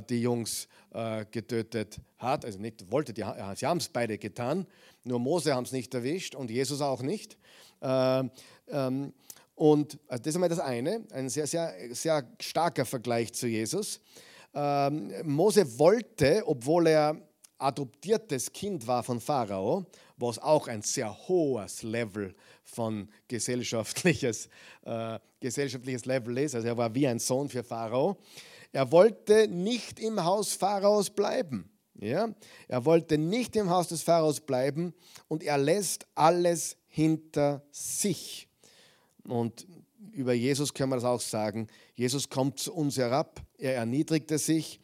die Jungs getötet hat, also nicht wollte, sie haben es beide getan, nur Mose haben es nicht erwischt und Jesus auch nicht. Und das ist einmal das eine, ein sehr, sehr, sehr starker Vergleich zu Jesus. Mose wollte, obwohl er adoptiertes Kind war von Pharao, was auch ein sehr hohes Level von gesellschaftliches Level ist, also er war wie ein Sohn für Pharao, er wollte nicht im Haus Pharaos bleiben. Ja? Er wollte nicht im Haus des Pharaos bleiben und er lässt alles hinter sich. Und über Jesus können wir das auch sagen. Jesus kommt zu uns herab, er erniedrigte sich.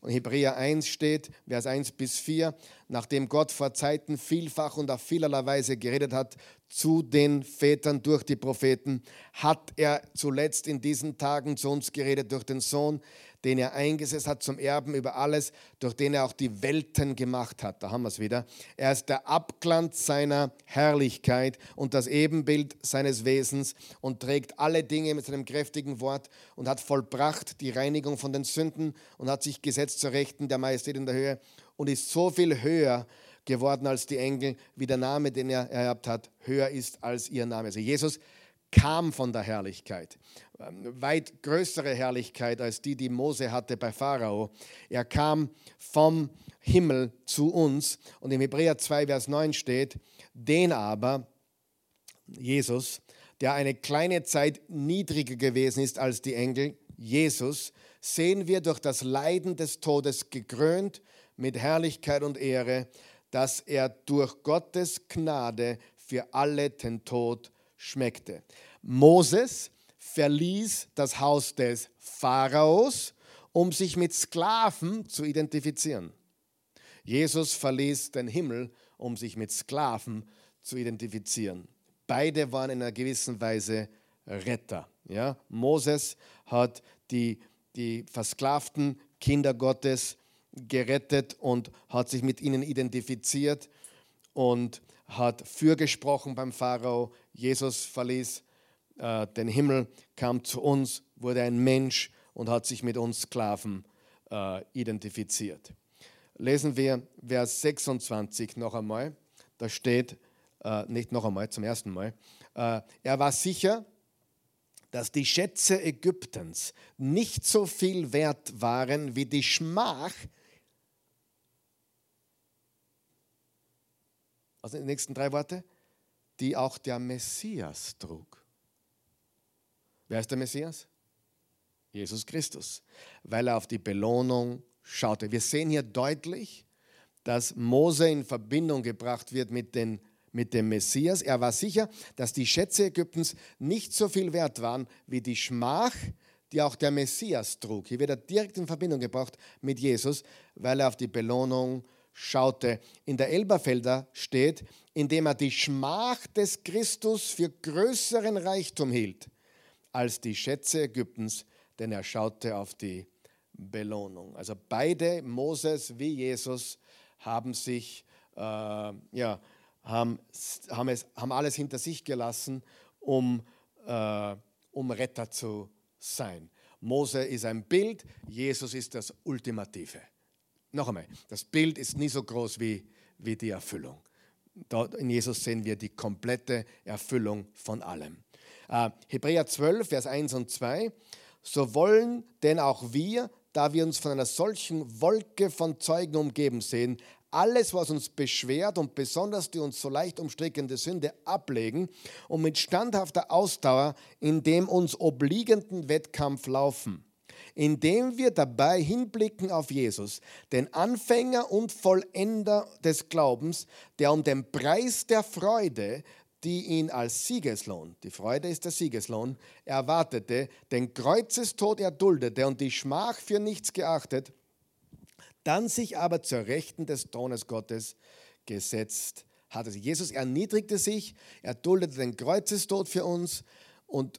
Und Hebräer 1 steht, Vers 1-4, nachdem Gott vor Zeiten vielfach und auf vielerlei Weise geredet hat zu den Vätern durch die Propheten, hat er zuletzt in diesen Tagen zu uns geredet durch den Sohn, den er eingesetzt hat zum Erben über alles, durch den er auch die Welten gemacht hat. Da haben wir es wieder. Er ist der Abglanz seiner Herrlichkeit und das Ebenbild seines Wesens und trägt alle Dinge mit seinem kräftigen Wort und hat vollbracht die Reinigung von den Sünden und hat sich gesetzt zur Rechten der Majestät in der Höhe und ist so viel höher geworden als die Engel, wie der Name, den er ererbt hat, höher ist als ihr Name. Also Jesus kam von der Herrlichkeit, weit größere Herrlichkeit als die Mose hatte bei Pharao. Er kam vom Himmel zu uns und im Hebräer 2, Vers 9 steht, den aber, Jesus, der eine kleine Zeit niedriger gewesen ist als die Engel, Jesus, sehen wir durch das Leiden des Todes gekrönt mit Herrlichkeit und Ehre, dass er durch Gottes Gnade für alle den Tod schmeckte. Moses verließ das Haus des Pharaos, um sich mit Sklaven zu identifizieren. Jesus verließ den Himmel, um sich mit Sklaven zu identifizieren. Beide waren in einer gewissen Weise Retter. Ja? Moses hat die versklavten Kinder Gottes gerettet und hat sich mit ihnen identifiziert und hat fürgesprochen beim Pharao. Jesus verließ den Himmel, kam zu uns, wurde ein Mensch und hat sich mit uns Sklaven identifiziert. Lesen wir Vers 26 noch einmal. Da steht, nicht noch einmal, zum ersten Mal, er war sicher, dass die Schätze Ägyptens nicht so viel wert waren wie die Schmach. Also die nächsten 3 Worte, die auch der Messias trug. Wer ist der Messias? Jesus Christus, weil er auf die Belohnung schaute. Wir sehen hier deutlich, dass Mose in Verbindung gebracht wird mit dem Messias. Er war sicher, dass die Schätze Ägyptens nicht so viel wert waren wie die Schmach, die auch der Messias trug. Hier wird er direkt in Verbindung gebracht mit Jesus, weil er auf die Belohnung schaute. In der Elberfelder steht, indem er die Schmach des Christus für größeren Reichtum hielt als die Schätze Ägyptens, denn er schaute auf die Belohnung. Also beide, Moses wie Jesus, haben sich, haben alles hinter sich gelassen, um Retter zu sein. Mose ist ein Bild, Jesus ist das Ultimative. Noch einmal, das Bild ist nie so groß wie die Erfüllung. Dort in Jesus sehen wir die komplette Erfüllung von allem. Hebräer 12, Vers 1 und 2. So wollen denn auch wir, da wir uns von einer solchen Wolke von Zeugen umgeben sehen, alles, was uns beschwert und besonders die uns so leicht umstrickende Sünde ablegen und mit standhafter Ausdauer in dem uns obliegenden Wettkampf laufen. indem wir dabei hinblicken auf Jesus, den Anfänger und Vollender des Glaubens, der um den Preis der Freude, die ihn als Siegeslohn, die Freude ist der Siegeslohn, erwartete, den Kreuzestod erduldete und die Schmach für nichts geachtet, dann sich aber zur Rechten des Thrones Gottes gesetzt hat. Also Jesus erniedrigte sich, er duldete den Kreuzestod für uns und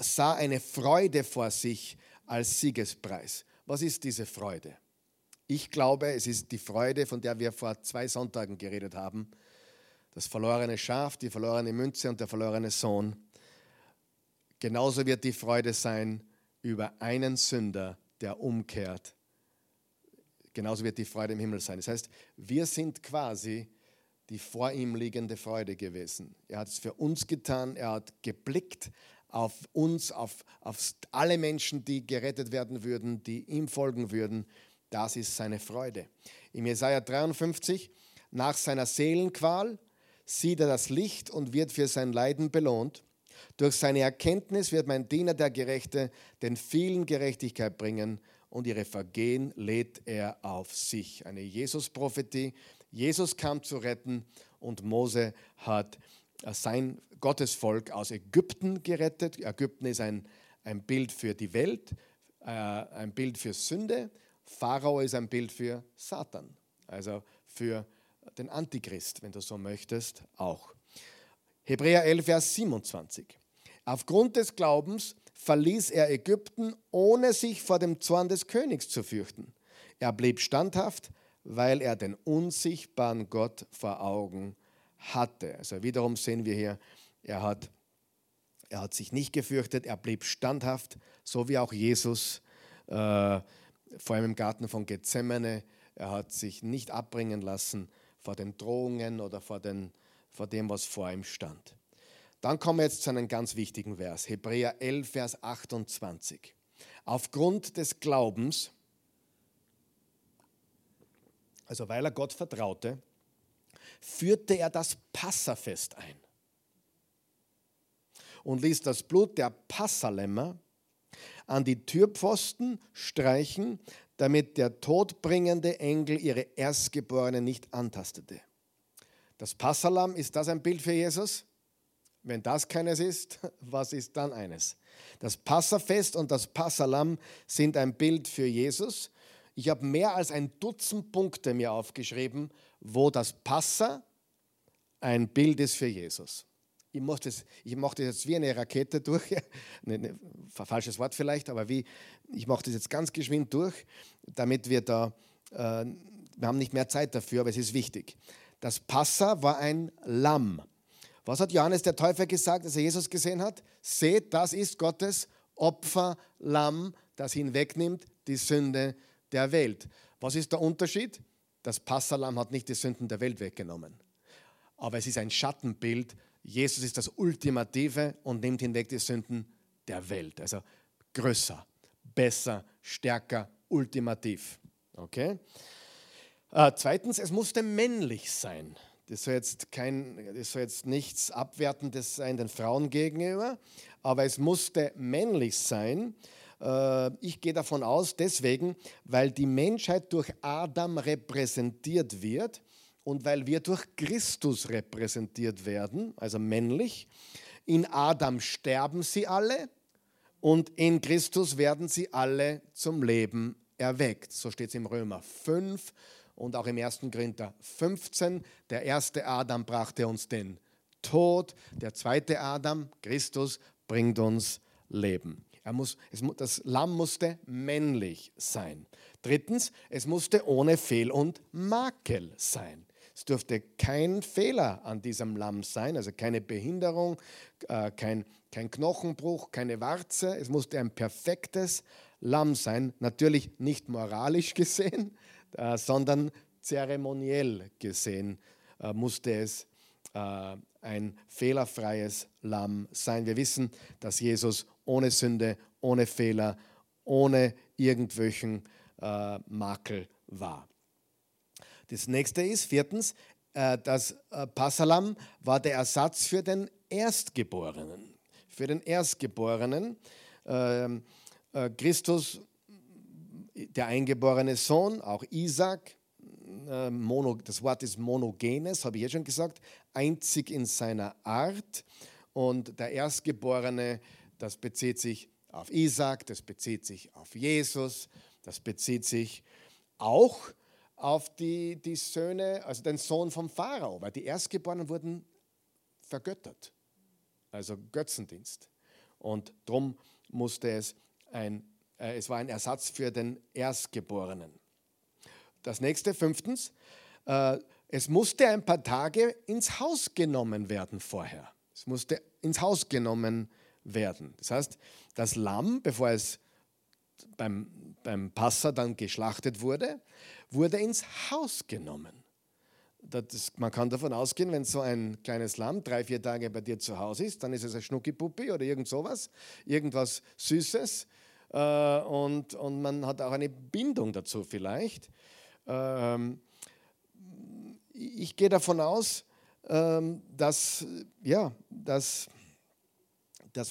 sah eine Freude vor sich als Siegespreis. Was ist diese Freude? Ich glaube, es ist die Freude, von der wir vor 2 Sonntagen geredet haben. Das verlorene Schaf, die verlorene Münze und der verlorene Sohn. Genauso wird die Freude sein über einen Sünder, der umkehrt. Genauso wird die Freude im Himmel sein. Das heißt, wir sind quasi die vor ihm liegende Freude gewesen. Er hat es für uns getan, er hat geblickt auf uns, auf alle Menschen, die gerettet werden würden, die ihm folgen würden. Das ist seine Freude. Im Jesaja 53, nach seiner Seelenqual sieht er das Licht und wird für sein Leiden belohnt. Durch seine Erkenntnis wird mein Diener, der Gerechte, den vielen Gerechtigkeit bringen und ihre Vergehen lädt er auf sich. Eine Jesus-Prophetie. Jesus kam zu retten und Mose hat sein Gottesvolk aus Ägypten gerettet. Ägypten ist ein Bild für die Welt, ein Bild für Sünde. Pharao ist ein Bild für Satan, also für den Antichrist, wenn du so möchtest, auch. Hebräer 11, Vers 27. Aufgrund des Glaubens verließ er Ägypten, ohne sich vor dem Zorn des Königs zu fürchten. Er blieb standhaft, weil er den unsichtbaren Gott vor Augen hatte. Also wiederum sehen wir hier, er hat sich nicht gefürchtet, er blieb standhaft, so wie auch Jesus, vor allem im Garten von Gethsemane. Er hat sich nicht abbringen lassen vor den Drohungen oder vor dem, was vor ihm stand. Dann kommen wir jetzt zu einem ganz wichtigen Vers, Hebräer 11, Vers 28. Aufgrund des Glaubens, also weil er Gott vertraute, führte er das Passahfest ein und ließ das Blut der Passalämmer an die Türpfosten streichen, damit der todbringende Engel ihre Erstgeborenen nicht antastete. Das Passahlamm, ist das ein Bild für Jesus? Wenn das keines ist, was ist dann eines? Das Passahfest und das Passahlamm sind ein Bild für Jesus. Ich habe mehr als 12 Punkte mir aufgeschrieben, wo das Passa ein Bild ist für Jesus. Ich mache das jetzt wie eine Rakete durch, falsches Wort vielleicht, aber ich mache das jetzt ganz geschwind durch, damit wir haben nicht mehr Zeit dafür, aber es ist wichtig. Das Passa war ein Lamm. Was hat Johannes der Täufer gesagt, als er Jesus gesehen hat? Seht, das ist Gottes Opferlamm, das hinwegnimmt die Sünde der Welt. Was ist der Unterschied? Das Passalamm hat nicht die Sünden der Welt weggenommen, aber es ist ein Schattenbild. Jesus ist das Ultimative und nimmt hinweg die Sünden der Welt. Also größer, besser, stärker, ultimativ. Okay? Zweitens, es musste männlich sein. Das soll jetzt nichts Abwertendes sein den Frauen gegenüber, aber es musste männlich sein. Ich gehe davon aus, deswegen, weil die Menschheit durch Adam repräsentiert wird, und weil wir durch Christus repräsentiert werden, also männlich, in Adam sterben sie alle und in Christus werden sie alle zum Leben erweckt. So steht es im Römer 5 und auch im 1. Korinther 15. Der erste Adam brachte uns den Tod, der zweite Adam, Christus, bringt uns Leben. Das Lamm musste männlich sein. Drittens, es musste ohne Fehl und Makel sein. Es durfte kein Fehler an diesem Lamm sein, also keine Behinderung, kein Knochenbruch, keine Warze. Es musste ein perfektes Lamm sein, natürlich nicht moralisch gesehen, sondern zeremoniell gesehen musste es ein fehlerfreies Lamm sein. Wir wissen, dass Jesus ohne Sünde, ohne Fehler, ohne irgendwelchen Makel war. Das nächste ist, viertens, das Passahlamm war der Ersatz für den Erstgeborenen. Christus, der eingeborene Sohn, auch Isaak, das Wort ist monogenes, habe ich jetzt schon gesagt, einzig in seiner Art. Und der Erstgeborene, das bezieht sich auf Isaak, das bezieht sich auf Jesus, das bezieht sich auch auf die Söhne, also den Sohn vom Pharao, weil die Erstgeborenen wurden vergöttert, also Götzendienst. Und darum musste es war ein Ersatz für den Erstgeborenen. Das nächste, 5. Es musste ein paar Tage ins Haus genommen werden vorher. Es musste ins Haus genommen werden. Das heißt, das Lamm, bevor es beim Passa dann geschlachtet wurde, wurde ins Haus genommen. Man kann davon ausgehen, wenn so ein kleines Lamm 3-4 Tage bei dir zu Hause ist, dann ist es ein Schnuckipuppi oder irgend sowas, irgendwas Süßes. Und man hat auch eine Bindung dazu vielleicht. Ich gehe davon aus, dass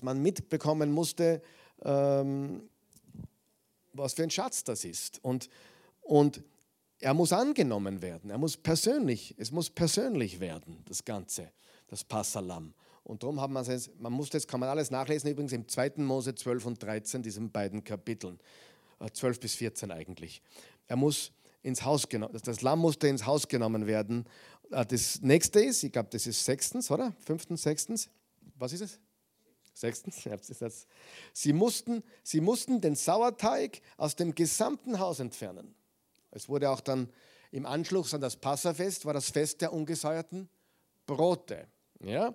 man mitbekommen musste, was für ein Schatz das ist. Und er muss angenommen werden, es muss persönlich werden, das Ganze, das Passahlamm. Und darum kann man alles nachlesen, übrigens im 2. Mose 12 und 13, diesen beiden Kapiteln, 12 bis 14 eigentlich. Das Lamm musste ins Haus genommen werden. Das nächste ist, ich glaube, das ist 6., oder? 5., 6. Was ist es? 6. Sie mussten den Sauerteig aus dem gesamten Haus entfernen. Es wurde auch dann im Anschluss an das Passahfest, war das Fest der ungesäuerten Brote. Ja?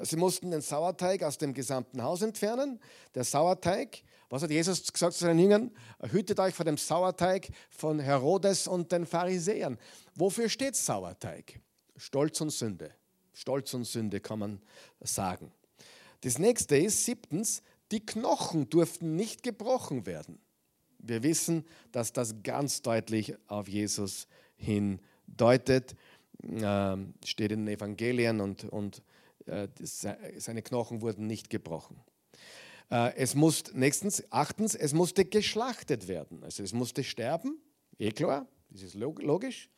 Sie mussten den Sauerteig aus dem gesamten Haus entfernen. Der Sauerteig, was hat Jesus gesagt zu seinen Jüngern? Hütet euch vor dem Sauerteig von Herodes und den Pharisäern. Wofür steht Sauerteig? Stolz und Sünde. Stolz und Sünde kann man sagen. Das nächste ist 7. Die Knochen durften nicht gebrochen werden. Wir wissen, dass das ganz deutlich auf Jesus hindeutet. Steht in den Evangelien und seine Knochen wurden nicht gebrochen. Es musste geschlachtet werden. Also es musste sterben, klar, das ist logisch.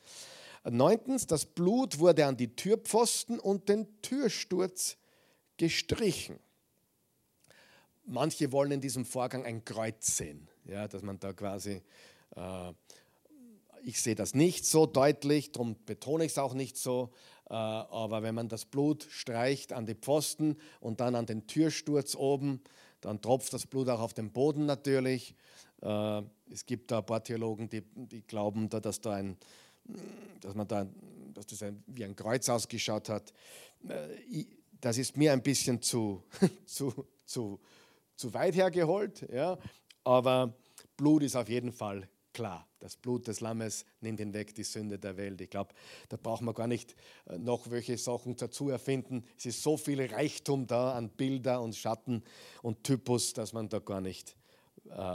9. Das Blut wurde an die Türpfosten und den Türsturz gestrichen. Manche wollen in diesem Vorgang ein Kreuz sehen. Ja, dass man da quasi, ich sehe das nicht so deutlich, darum betone ich es auch nicht so, aber wenn man das Blut streicht an die Pfosten und dann an den Türsturz oben, dann tropft das Blut auch auf den Boden natürlich. Es gibt da ein paar Theologen, die glauben, dass da ein... dass das wie ein Kreuz ausgeschaut hat. Das ist mir ein bisschen zu weit hergeholt, ja. Aber Blut ist auf jeden Fall klar. Das Blut des Lammes nimmt hinweg die Sünde der Welt. Ich glaube, da braucht man gar nicht noch welche Sachen dazu erfinden. Es ist so viel Reichtum da an Bilder und Schatten und Typus, dass man da gar nicht, kann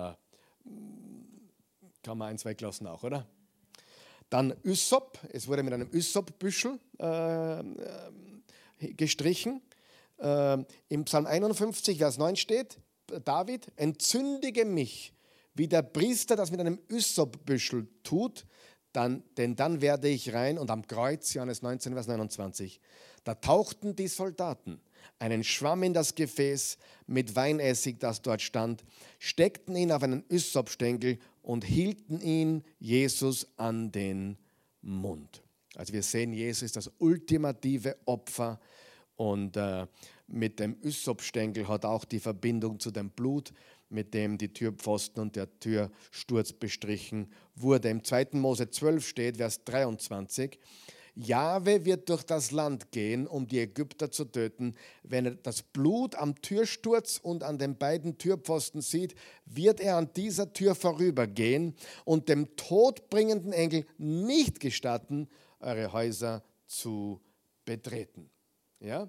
man eins weglassen auch, oder? Dann Ysop, es wurde mit einem Ysop-Büschel gestrichen. Im Psalm 51, Vers 9 steht, David, entzündige mich, wie der Priester das mit einem Ysop-Büschel tut, denn dann werde ich rein. Und am Kreuz, Johannes 19, Vers 29, da tauchten die Soldaten einen Schwamm in das Gefäß mit Weinessig, das dort stand, steckten ihn auf einen Ysop-Stängel und hielten ihn, Jesus, an den Mund. Also wir sehen, Jesus ist das ultimative Opfer. Und mit dem Ysop-Stängel hat auch die Verbindung zu dem Blut, mit dem die Türpfosten und der Türsturz bestrichen wurde. Im 2. Mose 12 steht, Vers 23, Jahwe wird durch das Land gehen, um die Ägypter zu töten. Wenn er das Blut am Türsturz und an den beiden Türpfosten sieht, wird er an dieser Tür vorübergehen und dem todbringenden Engel nicht gestatten, eure Häuser zu betreten. Ja?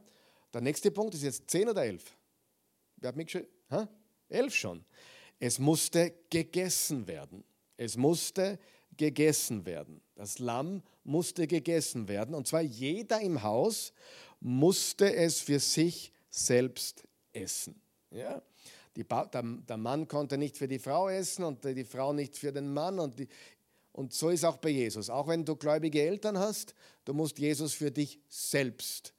Der nächste Punkt ist jetzt 10 oder 11? Wer hat mitgeschrieben? 11 schon. Es musste gegessen werden. Es musste gegessen werden. Das Lamm musste gegessen werden. Und zwar jeder im Haus musste es für sich selbst essen. Ja? Der Mann konnte nicht für die Frau essen und die Frau nicht für den Mann. Und so ist auch bei Jesus. Auch wenn du gläubige Eltern hast, du musst Jesus für dich selbst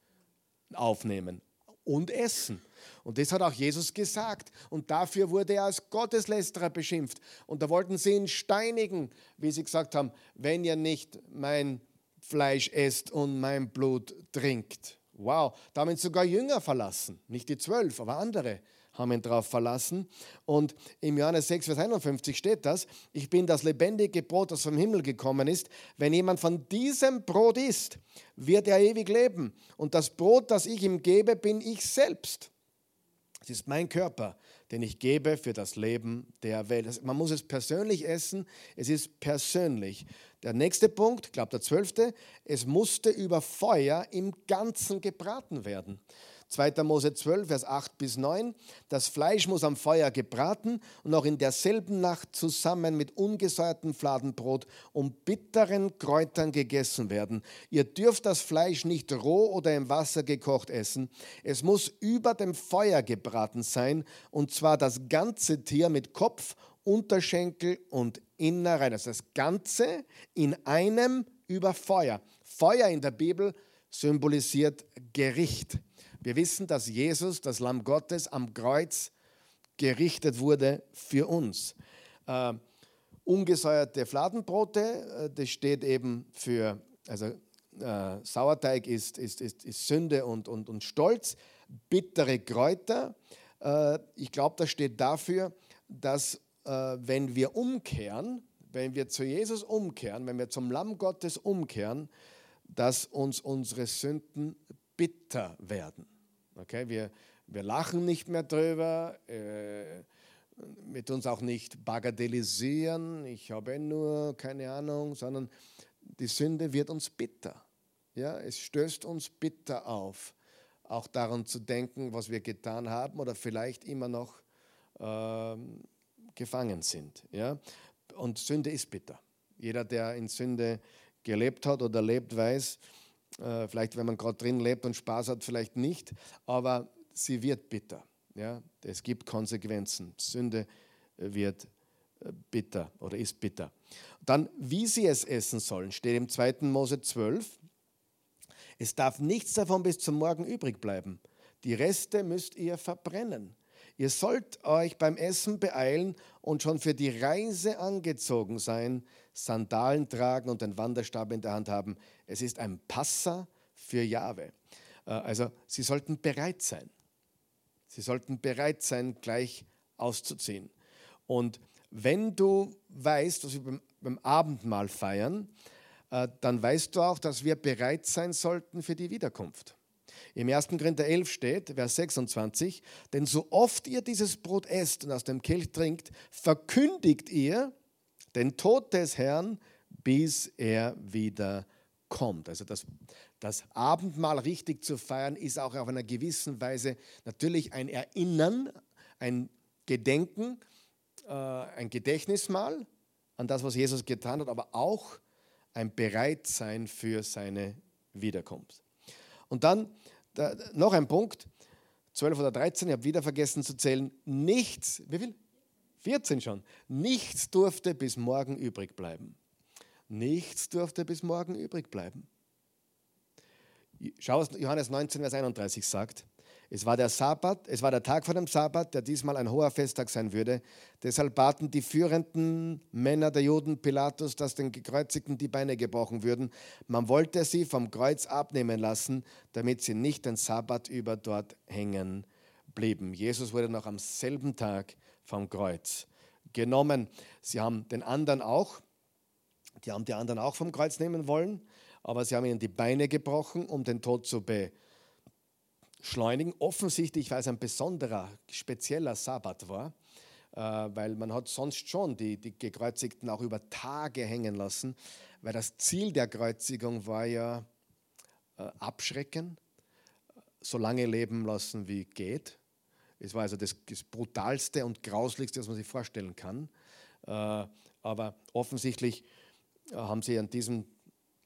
aufnehmen und essen. Und das hat auch Jesus gesagt. Und dafür wurde er als Gotteslästerer beschimpft. Und da wollten sie ihn steinigen, wie sie gesagt haben, wenn ihr nicht mein Fleisch esst und mein Blut trinkt. Wow, da haben ihn sogar Jünger verlassen. Nicht die 12, aber andere haben ihn drauf verlassen. Und im Johannes 6, Vers 51 steht das: Ich bin das lebendige Brot, das vom Himmel gekommen ist. Wenn jemand von diesem Brot isst, wird er ewig leben. Und das Brot, das ich ihm gebe, bin ich selbst. Es ist mein Körper, den ich gebe für das Leben der Welt. Man muss es persönlich essen. Es ist persönlich. Der nächste Punkt, ich glaube der 12. Es musste über Feuer im Ganzen gebraten werden. 2. Mose 12, Vers 8 bis 9. Das Fleisch muss am Feuer gebraten und auch in derselben Nacht zusammen mit ungesäuertem Fladenbrot und bitteren Kräutern gegessen werden. Ihr dürft das Fleisch nicht roh oder im Wasser gekocht essen. Es muss über dem Feuer gebraten sein, und zwar das ganze Tier mit Kopf, Unterschenkel und Innereien. Also das Ganze in einem über Feuer. Feuer in der Bibel symbolisiert Gericht. Wir wissen, dass Jesus, das Lamm Gottes, am Kreuz gerichtet wurde für uns. Ungesäuerte Fladenbrote, das steht eben für, Sauerteig ist Sünde und Stolz. Bittere Kräuter, ich glaube, das steht dafür, dass wenn wir umkehren, wenn wir zu Jesus umkehren, wenn wir zum Lamm Gottes umkehren, dass uns unsere Sünden bitter werden. Okay, wir lachen nicht mehr drüber, mit uns auch nicht bagatellisieren, ich habe nur, keine Ahnung, sondern die Sünde wird uns bitter. Ja, es stößt uns bitter auf, auch daran zu denken, was wir getan haben oder vielleicht immer noch gefangen sind. Ja? Und Sünde ist bitter. Jeder, der in Sünde gelebt hat oder lebt, weiß, vielleicht, wenn man gerade drin lebt und Spaß hat, vielleicht nicht, aber sie wird bitter. Ja? Es gibt Konsequenzen. Sünde wird bitter oder ist bitter. Dann, wie sie es essen sollen, steht im 2. Mose 12. Es darf nichts davon bis zum Morgen übrig bleiben. Die Reste müsst ihr verbrennen. Ihr sollt euch beim Essen beeilen und schon für die Reise angezogen sein, Sandalen tragen und den Wanderstab in der Hand haben. Es ist ein Passa für Jahwe. Also sie sollten bereit sein. Sie sollten bereit sein, gleich auszuziehen. Und wenn du weißt, was wir beim Abendmahl feiern, dann weißt du auch, dass wir bereit sein sollten für die Wiederkunft. Im 1. Korinther 11 steht, Vers 26, denn so oft ihr dieses Brot esst und aus dem Kelch trinkt, verkündigt ihr den Tod des Herrn, bis er wieder kommt. Also das Abendmahl richtig zu feiern, ist auch auf einer gewissen Weise natürlich ein Erinnern, ein Gedenken, ein Gedächtnismahl an das, was Jesus getan hat, aber auch ein Bereitsein für seine Wiederkunft. Und dann noch ein Punkt, 12 oder 13, ich habe wieder vergessen zu zählen, nichts, wie viel? 14 schon. Nichts durfte bis morgen übrig bleiben. Nichts durfte bis morgen übrig bleiben. Schau, was Johannes 19, Vers 31 sagt. Es war der Tag vor dem Sabbat, der diesmal ein hoher Festtag sein würde. Deshalb baten die führenden Männer der Juden Pilatus, dass den Gekreuzigten die Beine gebrochen würden. Man wollte sie vom Kreuz abnehmen lassen, damit sie nicht den Sabbat über dort hängen blieben. Jesus wurde noch am selben Tag vom Kreuz genommen. Sie haben den anderen auch, die haben die anderen auch vom Kreuz nehmen wollen, aber sie haben ihnen die Beine gebrochen, um den Tod zu beschleunigen. Offensichtlich, weil es ein besonderer, spezieller Sabbat war, weil man hat sonst schon die Gekreuzigten auch über Tage hängen lassen, weil das Ziel der Kreuzigung war ja abschrecken, so lange leben lassen, wie geht. Es war also das Brutalste und Grauslichste, was man sich vorstellen kann. Aber offensichtlich haben sie an diesem,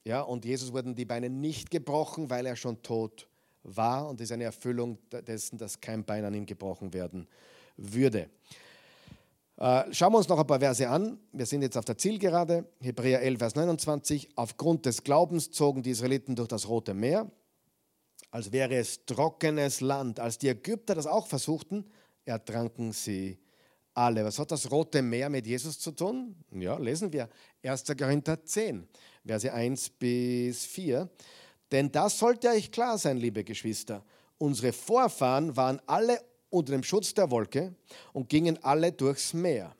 ja, und Jesus wurden die Beine nicht gebrochen, weil er schon tot war, und das ist eine Erfüllung dessen, dass kein Bein an ihm gebrochen werden würde. Schauen wir uns noch ein paar Verse an. Wir sind jetzt auf der Zielgerade. Hebräer 11, Vers 29. Aufgrund des Glaubens zogen die Israeliten durch das Rote Meer, als wäre es trockenes Land. Als die Ägypter das auch versuchten, ertranken sie alle. Was hat das Rote Meer mit Jesus zu tun? Ja, lesen wir 1. Korinther 10, Verse 1 bis 4. Denn das sollte euch klar sein, liebe Geschwister. Unsere Vorfahren waren alle unter dem Schutz der Wolke und gingen alle durchs Meer.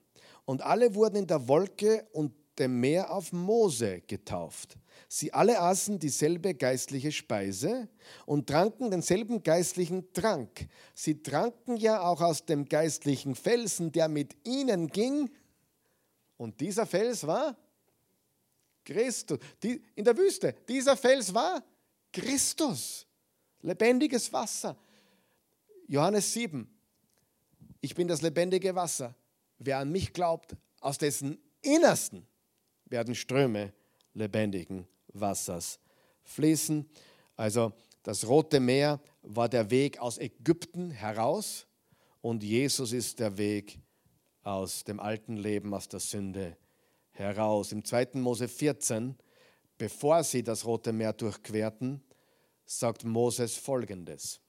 Und alle wurden in der Wolke und dem Meer auf Mose getauft. Sie alle aßen dieselbe geistliche Speise und tranken denselben geistlichen Trank. Sie tranken ja auch aus dem geistlichen Felsen, der mit ihnen ging. Und dieser Fels war Christus. In der Wüste, dieser Fels war Christus. Lebendiges Wasser. Johannes 7. Ich bin das lebendige Wasser. Wer an mich glaubt, aus dessen Innersten werden Ströme lebendigen Wassers fließen. Also das Rote Meer war der Weg aus Ägypten heraus und Jesus ist der Weg aus dem alten Leben, aus der Sünde heraus. Im 2. Mose 14, bevor sie das Rote Meer durchquerten, sagt Moses Folgendes.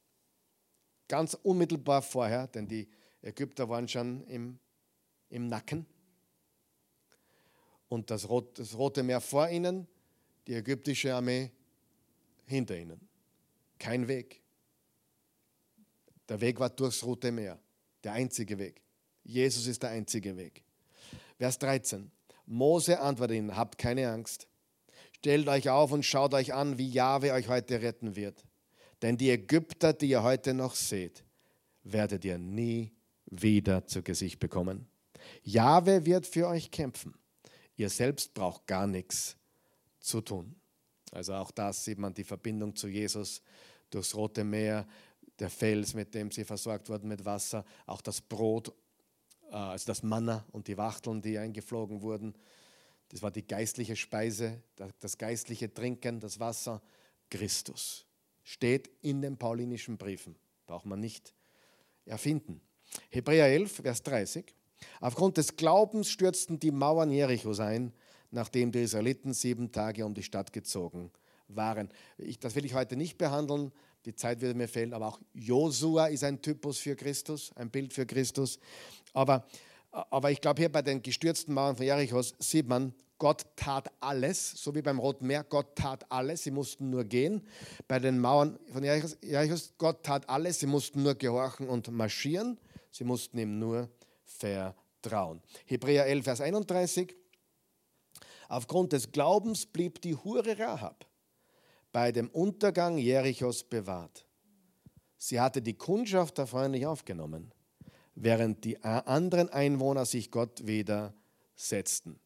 Ganz unmittelbar vorher, denn die Ägypter waren schon im Nacken. Und das Rote Meer vor ihnen, die ägyptische Armee hinter ihnen. Kein Weg. Der Weg war durchs Rote Meer. Der einzige Weg. Jesus ist der einzige Weg. Vers 13. Mose antwortet ihnen: Habt keine Angst. Stellt euch auf und schaut euch an, wie Jahwe euch heute retten wird. Denn die Ägypter, die ihr heute noch seht, werdet ihr nie wieder zu Gesicht bekommen. Jahwe wird für euch kämpfen. Ihr selbst braucht gar nichts zu tun. Also auch das sieht man, die Verbindung zu Jesus durchs Rote Meer, der Fels, mit dem sie versorgt wurden mit Wasser, auch das Brot, also das Manna und die Wachteln, die eingeflogen wurden. Das war die geistliche Speise, das geistliche Trinken, das Wasser, Christus. Steht in den paulinischen Briefen. Braucht man nicht erfinden. Hebräer 11, Vers 30. Aufgrund des Glaubens stürzten die Mauern Jerichos ein, nachdem die Israeliten 7 Tage um die Stadt gezogen waren. Das will ich heute nicht behandeln, die Zeit würde mir fehlen, aber auch Josua ist ein Typus für Christus, ein Bild für Christus. Aber ich glaube, hier bei den gestürzten Mauern von Jerichos sieht man, Gott tat alles, so wie beim Roten Meer, Gott tat alles, sie mussten nur gehen. Bei den Mauern von Jerichos, Gott tat alles, sie mussten nur gehorchen und marschieren, sie mussten ihm nur vertrauen. Hebräer 11, Vers 31. Aufgrund des Glaubens blieb die Hure Rahab bei dem Untergang Jerichos bewahrt. Sie hatte die Kundschafter freundlich aufgenommen, während die anderen Einwohner sich Gott widersetzten.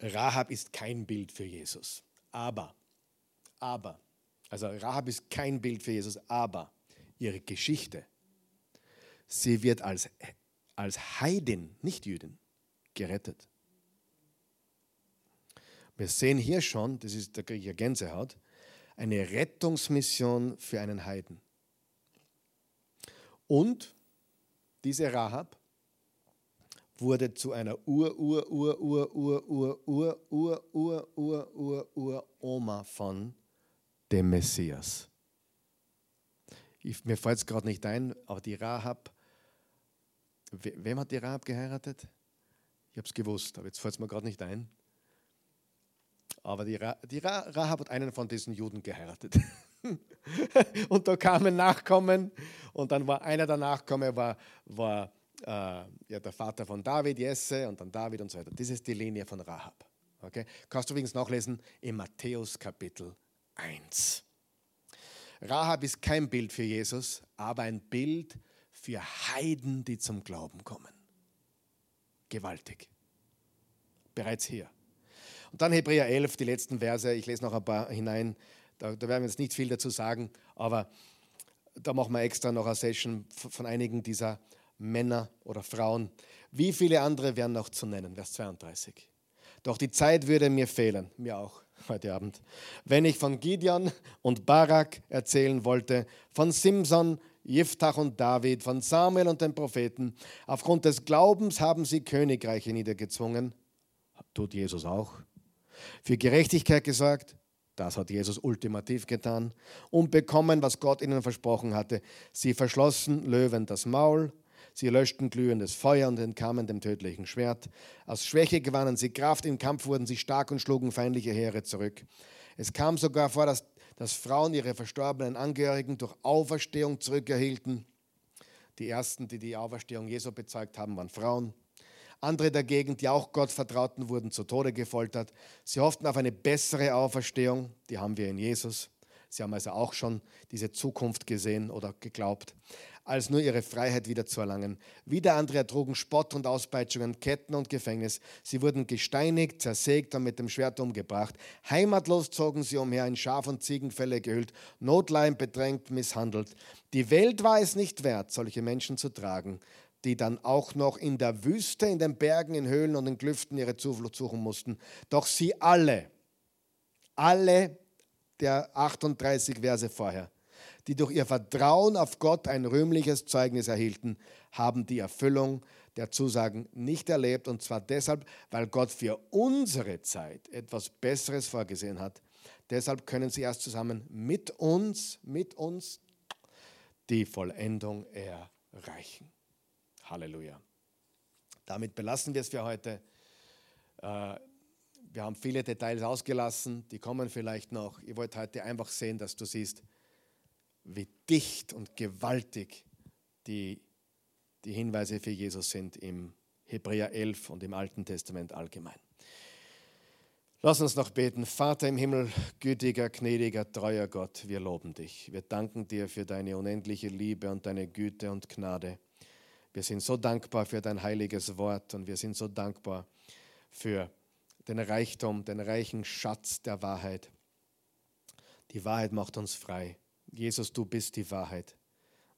Rahab ist kein Bild für Jesus. Rahab ist kein Bild für Jesus, aber ihre Geschichte. Sie wird als Heidin, nicht Jüdin, gerettet. Wir sehen hier schon, da kriege ich ja Gänsehaut, eine Rettungsmission für einen Heiden. Und diese Rahab wurde zu einer Oma von dem Messias. Mir fällt es gerade nicht ein, aber die Rahab, wem hat die Rahab geheiratet? Ich habe es gewusst, aber jetzt fällt es mir gerade nicht ein. Aber die Rahab hat einen von diesen Juden geheiratet. Und da kamen Nachkommen und dann war einer der Nachkommen, der Vater von David, Jesse und dann David und so weiter. Das ist die Linie von Rahab. Okay? Kannst du übrigens nachlesen in Matthäus Kapitel 1. Rahab ist kein Bild für Jesus, aber ein Bild für Heiden, die zum Glauben kommen. Gewaltig. Bereits hier. Und dann Hebräer 11, die letzten Verse. Ich lese noch ein paar hinein. Da werden wir jetzt nicht viel dazu sagen, aber da machen wir extra noch eine Session von einigen dieser Männer oder Frauen. Wie viele andere wären noch zu nennen? Vers 32. Doch die Zeit würde mir fehlen. Mir auch. Heute Abend. Wenn ich von Gideon und Barak erzählen wollte, von Simson, Jiftach und David, von Samuel und den Propheten. Aufgrund des Glaubens haben sie Königreiche niedergezwungen. Tut Jesus auch. Für Gerechtigkeit gesorgt. Das hat Jesus ultimativ getan. Und bekommen, was Gott ihnen versprochen hatte. Sie verschlossen Löwen das Maul. Sie löschten glühendes Feuer und entkamen dem tödlichen Schwert. Aus Schwäche gewannen sie Kraft. Im Kampf wurden sie stark und schlugen feindliche Heere zurück. Es kam sogar vor, dass Frauen ihre verstorbenen Angehörigen durch Auferstehung zurückerhielten. Die ersten, die die Auferstehung Jesu bezeugt haben, waren Frauen. Andere dagegen, die auch Gott vertrauten, wurden zu Tode gefoltert. Sie hofften auf eine bessere Auferstehung, die haben wir in Jesus. Sie haben also auch schon diese Zukunft gesehen oder geglaubt, als nur ihre Freiheit wieder zu erlangen. Wieder andere ertrugen Spott und Auspeitschungen, Ketten und Gefängnis. Sie wurden gesteinigt, zersägt und mit dem Schwert umgebracht. Heimatlos zogen sie umher, in Schaf- und Ziegenfelle gehüllt, notleidend, bedrängt, misshandelt. Die Welt war es nicht wert, solche Menschen zu tragen, die dann auch noch in der Wüste, in den Bergen, in Höhlen und in Klüften ihre Zuflucht suchen mussten. Doch sie alle der 38 Verse vorher, die durch ihr Vertrauen auf Gott ein rühmliches Zeugnis erhielten, haben die Erfüllung der Zusagen nicht erlebt, und zwar deshalb, weil Gott für unsere Zeit etwas Besseres vorgesehen hat. Deshalb können sie erst zusammen mit uns die Vollendung erreichen. Halleluja. Damit belassen wir es für heute. Wir haben viele Details ausgelassen, die kommen vielleicht noch. Ich wollte heute einfach sehen, dass du siehst, wie dicht und gewaltig die Hinweise für Jesus sind im Hebräer 11 und im Alten Testament allgemein. Lass uns noch beten. Vater im Himmel, gütiger, gnädiger, treuer Gott, wir loben dich. Wir danken dir für deine unendliche Liebe und deine Güte und Gnade. Wir sind so dankbar für dein heiliges Wort und wir sind so dankbar für den Reichtum, den reichen Schatz der Wahrheit. Die Wahrheit macht uns frei. Jesus, du bist die Wahrheit.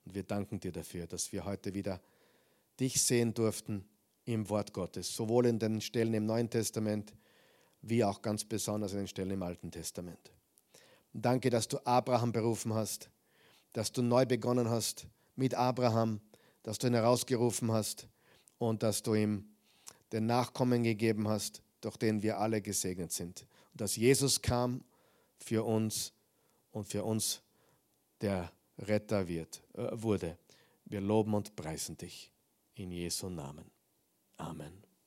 Und wir danken dir dafür, dass wir heute wieder dich sehen durften im Wort Gottes, sowohl in den Stellen im Neuen Testament, wie auch ganz besonders in den Stellen im Alten Testament. Und danke, dass du Abraham berufen hast, dass du neu begonnen hast mit Abraham, dass du ihn herausgerufen hast und dass du ihm den Nachkommen gegeben hast, durch den wir alle gesegnet sind. Und dass Jesus kam für uns und für uns der Retter wurde. Wir loben und preisen dich. In Jesu Namen. Amen.